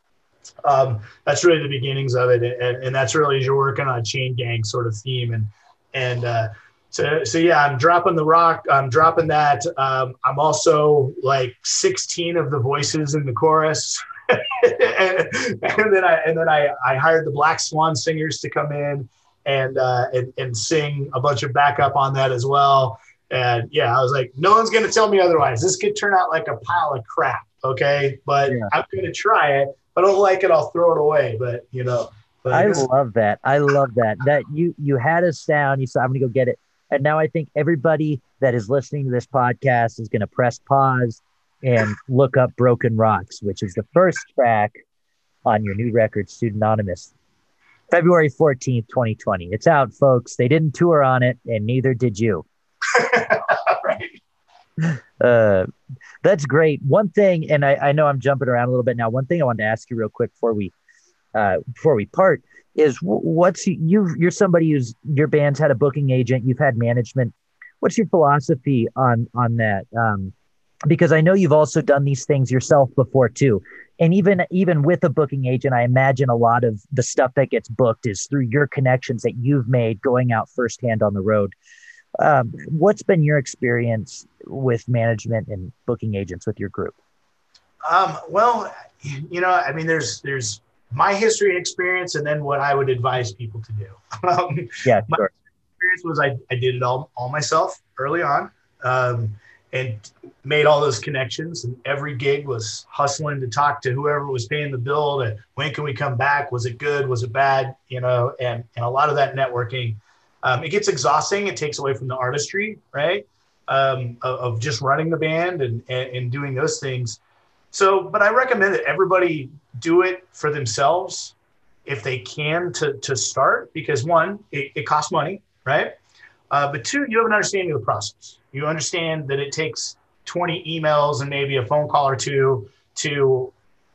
Um, that's really the beginnings of it. And, and that's really, as you're working on a chain gang sort of theme. And, and, uh, So, so yeah, I'm dropping the rock. I'm dropping that. Um, I'm also like sixteen of the voices in the chorus. and, and then I, and then I, I hired the Black Swan singers to come in and, uh, and, and sing a bunch of backup on that as well. And yeah, I was like, no one's going to tell me otherwise. This could turn out like a pile of crap. Okay. But yeah. I'm going to try it. If I don't like it, I'll throw it away. But you know, but I love that. I love that, that you, you had a sound, you said, I'm going to go get it. And now I think everybody that is listening to this podcast is going to press pause and look up Broken Rocks, which is the first track on your new record, Pseudonymous, February fourteenth, twenty twenty. It's out, folks. They didn't tour on it, and neither did you. Right. Uh, that's great. One thing, and I, I know I'm jumping around a little bit now. One thing I wanted to ask you real quick before we uh, before we part. Is what's you? You're somebody who's your band's had a booking agent. You've had management. What's your philosophy on on that? Um, because I know you've also done these things yourself before too. And even even with a booking agent, I imagine a lot of the stuff that gets booked is through your connections that you've made going out firsthand on the road. Um, what's been your experience with management and booking agents with your group? Um, well, you know, I mean, there's there's. my history and experience, and then what I would advise people to do. Um, yeah, my sure. experience was I, I did it all, all myself early on, um, and made all those connections. And every gig was hustling to talk to whoever was paying the bill to when can we come back? Was it good? Was it bad? You know, and, and a lot of that networking, um, it gets exhausting. It takes away from the artistry, right? Um, of, of just running the band and, and, and doing those things. So, but I recommend that everybody do it for themselves if they can to, to start, because one, it, it costs money, right? Uh, but two, you have an understanding of the process. You understand that it takes twenty emails and maybe a phone call or two to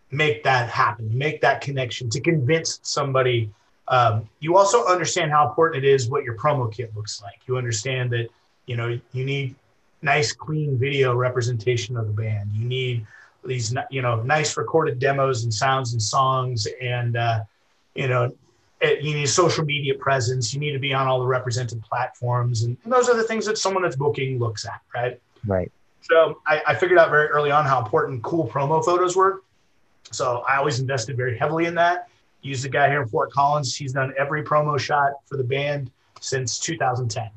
make that happen, make that connection, to convince somebody. Um, you also understand how important it is what your promo kit looks like. You understand that, you know, you need nice, clean video representation of the band. You need these, you know, nice recorded demos and sounds and songs, and uh, you know, it, you need social media presence. You need to be on all the represented platforms, and, and those are the things that someone that's booking looks at, right? Right. So I, I figured out very early on how important cool promo photos were. So I always invested very heavily in that. Used a guy here in Fort Collins. He's done every promo shot for the band since two thousand ten.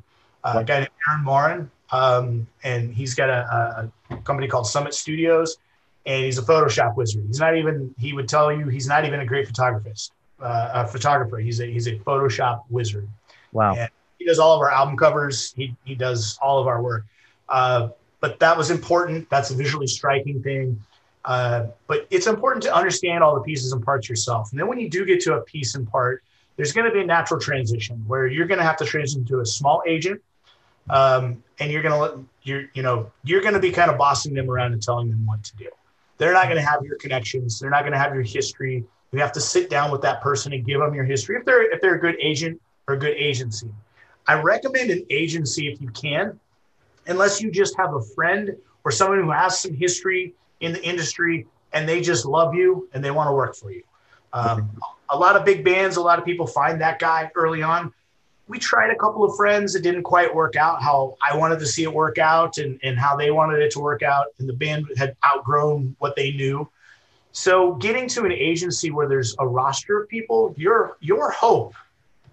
Uh, right. A guy named Aaron Morin, um, and he's got a, a company called Summit Studios. And he's a Photoshop wizard. He's not even, he would tell you, he's not even a great photographist, uh, a photographer. He's a, he's a Photoshop wizard. Wow. And he does all of our album covers. He, he does all of our work. Uh, but that was important. That's a visually striking thing. Uh, but it's important to understand all the pieces and parts yourself. And then when you do get to a piece and part, there's going to be a natural transition where you're going to have to transition to a small agent um, and you're gonna let you're you know you're gonna be kind of bossing them around and telling them what to do. They're not gonna have your connections. They're not gonna have your history. You have to sit down with that person and give them your history if they're if they're a good agent or a good agency. I recommend an agency if you can, unless you just have a friend or someone who has some history in the industry and they just love you and they want to work for you. Um, a lot of big bands, a lot of people find that guy early on. We tried a couple of friends. It didn't quite work out how I wanted to see it work out and, and how they wanted it to work out. And the band had outgrown what they knew. So getting to an agency where there's a roster of people, your, your hope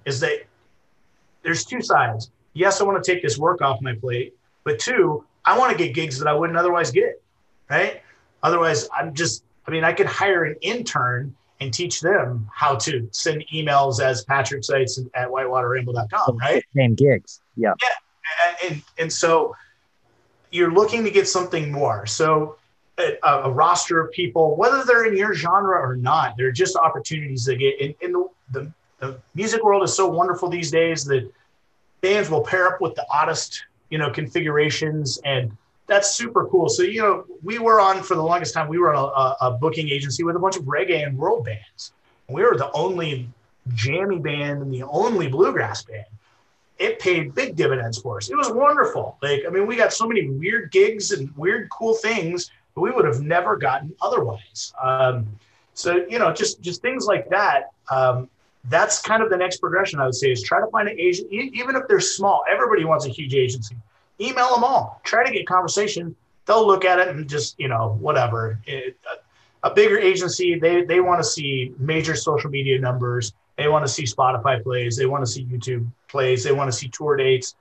is that there's two sides. Yes, I want to take this work off my plate, but two, I want to get gigs that I wouldn't otherwise get, right? Otherwise, I'm just, I mean, I could hire an intern and teach them how to send emails as Patrick Seitz at whitewater ramble dot com, right? Same gigs, yeah. Yeah, and, and so you're looking to get something more. So a, a roster of people, whether they're in your genre or not, they're just opportunities that get in, in the, the, the music world is so wonderful these days that bands will pair up with the oddest, you know, configurations, and that's super cool. So, you know, we were on, for the longest time, we were on a, a booking agency with a bunch of reggae and world bands. We were the only jammy band and the only bluegrass band. It paid big dividends for us. It was wonderful. Like, I mean, we got so many weird gigs and weird, cool things that we would have never gotten otherwise. Um, so, you know, just, just things like that. Um, that's kind of the next progression, I would say, is try to find an agent, even if they're small. Everybody wants a huge agency. Email them all. Try to get conversation. They'll look at it and just, you know, whatever. It, a, a bigger agency, they they want to see major social media numbers. They want to see Spotify plays. They want to see YouTube plays. They want to see tour dates.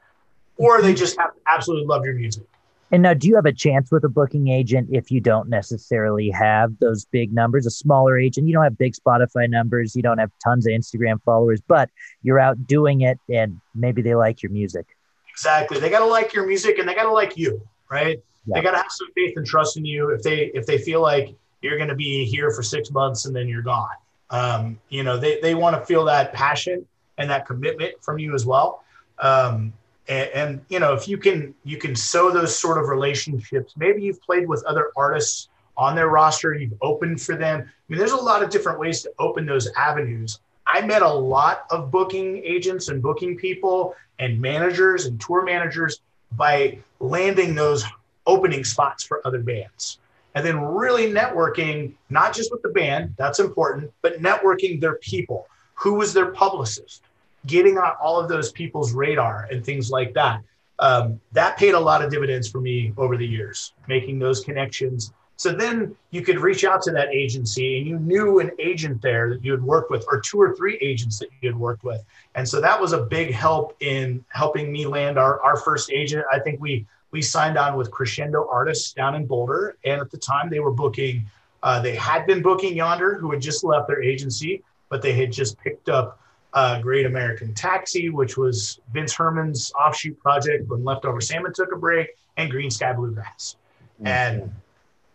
Or they just have, absolutely love your music. And now, do you have a chance with a booking agent if you don't necessarily have those big numbers? A smaller agent, you don't have big Spotify numbers. You don't have tons of Instagram followers, but you're out doing it and maybe they like your music. Exactly. They got to like your music and they got to like you, right? Yeah. They got to have some faith and trust in you. If they, if they feel like you're going to be here for six months and then you're gone, um, you know, they, they want to feel that passion and that commitment from you as well. Um, and, and, you know, if you can, you can sow those sort of relationships, maybe you've played with other artists on their roster, you've opened for them. I mean, there's a lot of different ways to open those avenues. I met a lot of booking agents and booking people and managers and tour managers by landing those opening spots for other bands. And then really networking, not just with the band, that's important, but networking their people. Who was their publicist? Getting on all of those people's radar and things like that. Um, that paid a lot of dividends for me over the years, making those connections. So then you could reach out to that agency and you knew an agent there that you had worked with, or two or three agents that you had worked with. And so that was a big help in helping me land our, our first agent. I think we we signed on with Crescendo Artists down in Boulder. And at the time they were booking, uh, they had been booking Yonder, who had just left their agency, but they had just picked up uh, Great American Taxi, which was Vince Herman's offshoot project when Leftover Salmon took a break, and Greensky Bluegrass. Mm-hmm. And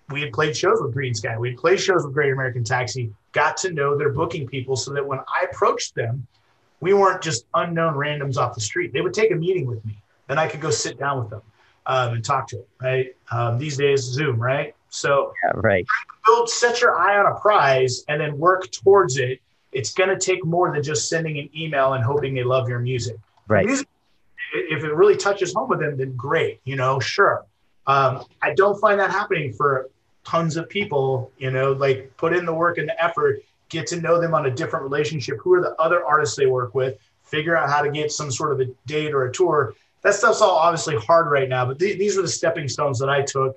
we had played shows with Greensky. We had played shows with Great American Taxi, got to know their booking people so that when I approached them, we weren't just unknown randoms off the street. They would take a meeting with me. Then I could go sit down with them um, and talk to them, right? Um, these days, Zoom, right? So yeah, right. Build, set your eye on a prize and then work towards it. It's going to take more than just sending an email and hoping they love your music. Right. Music, if it really touches home with them, then great, you know, sure. Um, I don't find that happening for tons of people, you know, like put in the work and the effort, get to know them on a different relationship. Who are the other artists they work with? Figure out how to get some sort of a date or a tour. That stuff's all obviously hard right now, but th- these were the stepping stones that I took.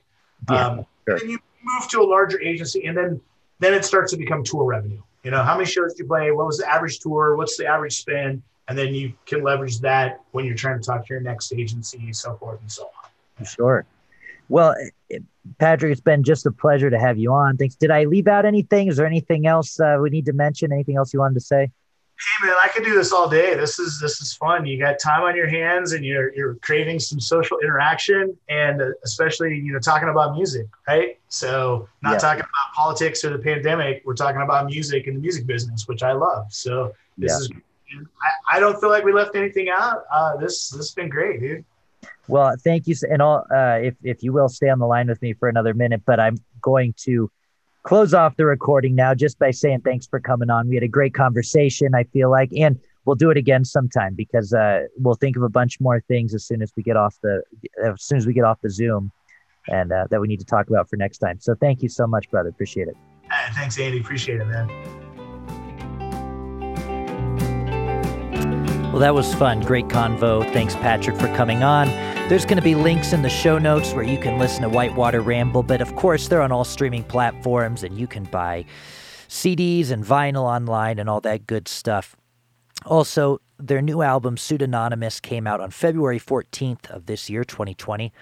Yeah, um, sure. And you move to a larger agency and then, then it starts to become tour revenue. You know, how many shows do you play? What was the average tour? What's the average spend? And then you can leverage that when you're trying to talk to your next agency, so forth and so on. Sure. Well, Patrick, it's been just a pleasure to have you on. Thanks. Did I leave out anything? Is there anything else uh, we need to mention? Anything else you wanted to say? Hey, man, I could do this all day. This is this is fun. You got time on your hands, and you're you're craving some social interaction, and especially you know talking about music, right? So not yeah. talking about politics or the pandemic. We're talking about music and the music business, which I love. So this yeah. is. I, I don't feel like we left anything out. Uh, this this has been great, dude. Well, thank you. And all, uh, if, if you will stay on the line with me for another minute, but I'm going to close off the recording now just by saying thanks for coming on. We had a great conversation, I feel like, and we'll do it again sometime, because uh, we'll think of a bunch more things as soon as we get off the, as soon as we get off the Zoom, and uh, that we need to talk about for next time. So thank you so much, brother. Appreciate it. Uh, thanks, Andy. Appreciate it, man. Well, that was fun. Great convo. Thanks, Patrick, for coming on. There's going to be links in the show notes where you can listen to Whitewater Ramble, but of course they're on all streaming platforms, and you can buy C Ds and vinyl online and all that good stuff. Also, their new album, Pseudonymous, came out on February fourteenth of this year, twenty twenty.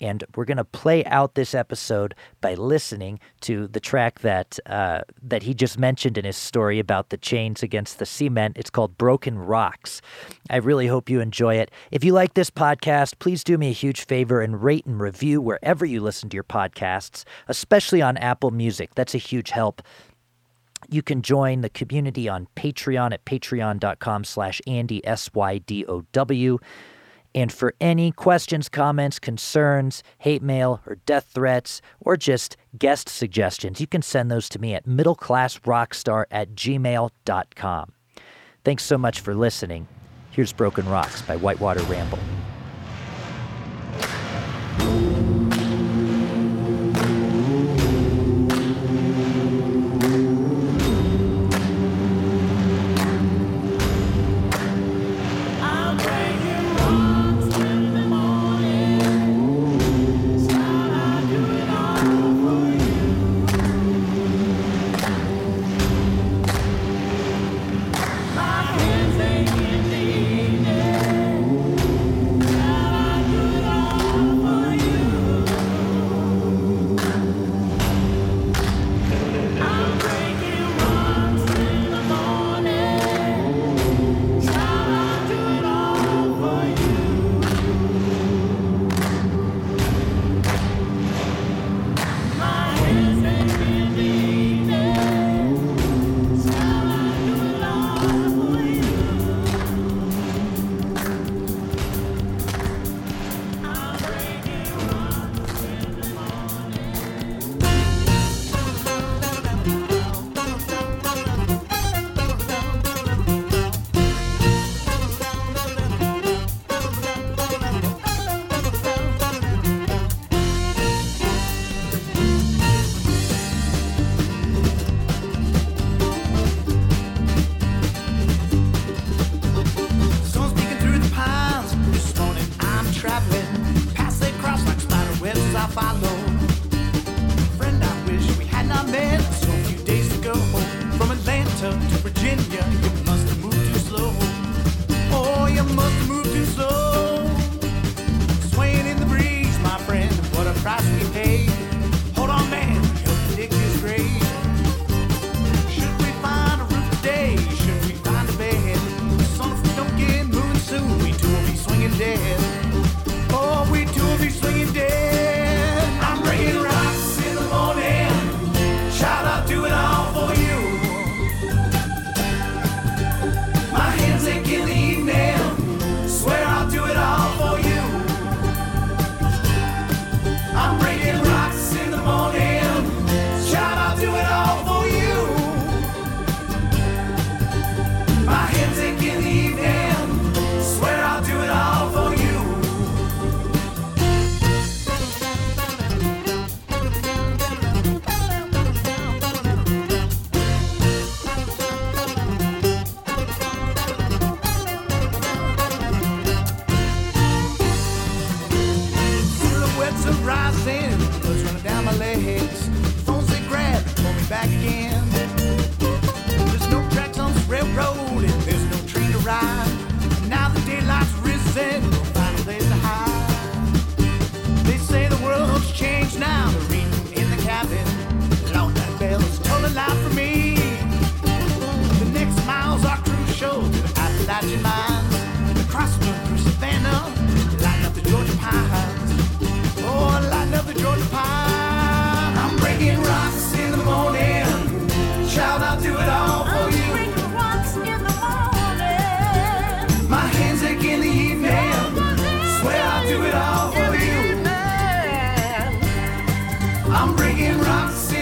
And we're going to play out this episode by listening to the track that uh, that he just mentioned in his story about the chains against the cement. It's called Broken Rocks. I really hope you enjoy it. If you like this podcast, please do me a huge favor and rate and review wherever you listen to your podcasts, especially on Apple Music. That's a huge help. You can join the community on Patreon at patreon.com slash Andy S-Y-D-O-W. And for any questions, comments, concerns, hate mail, or death threats, or just guest suggestions, you can send those to me at middleclassrockstar at gmail.com. Thanks so much for listening. Here's Broken Rocks by Whitewater Ramble.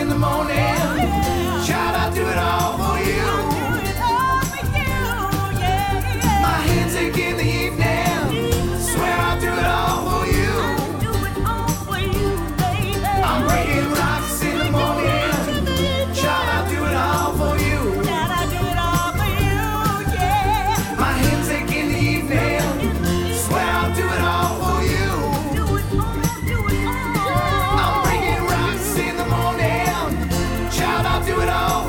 in the morning. Child, I'll do it all for you. I'll do it all for you, yeah, yeah. My hands ache in the evening. Swear I'll do it all for you. I'll do it all for you, baby. I'm breaking rocks in the morning. Child, I'll do it all for you. Child, I'll do it all for you, yeah. My hands ache in the evening. Swear I'll do it all for you. Do it all, do it all. I'm breaking rocks in the morning. Child, I'll do it all.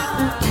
Thank you.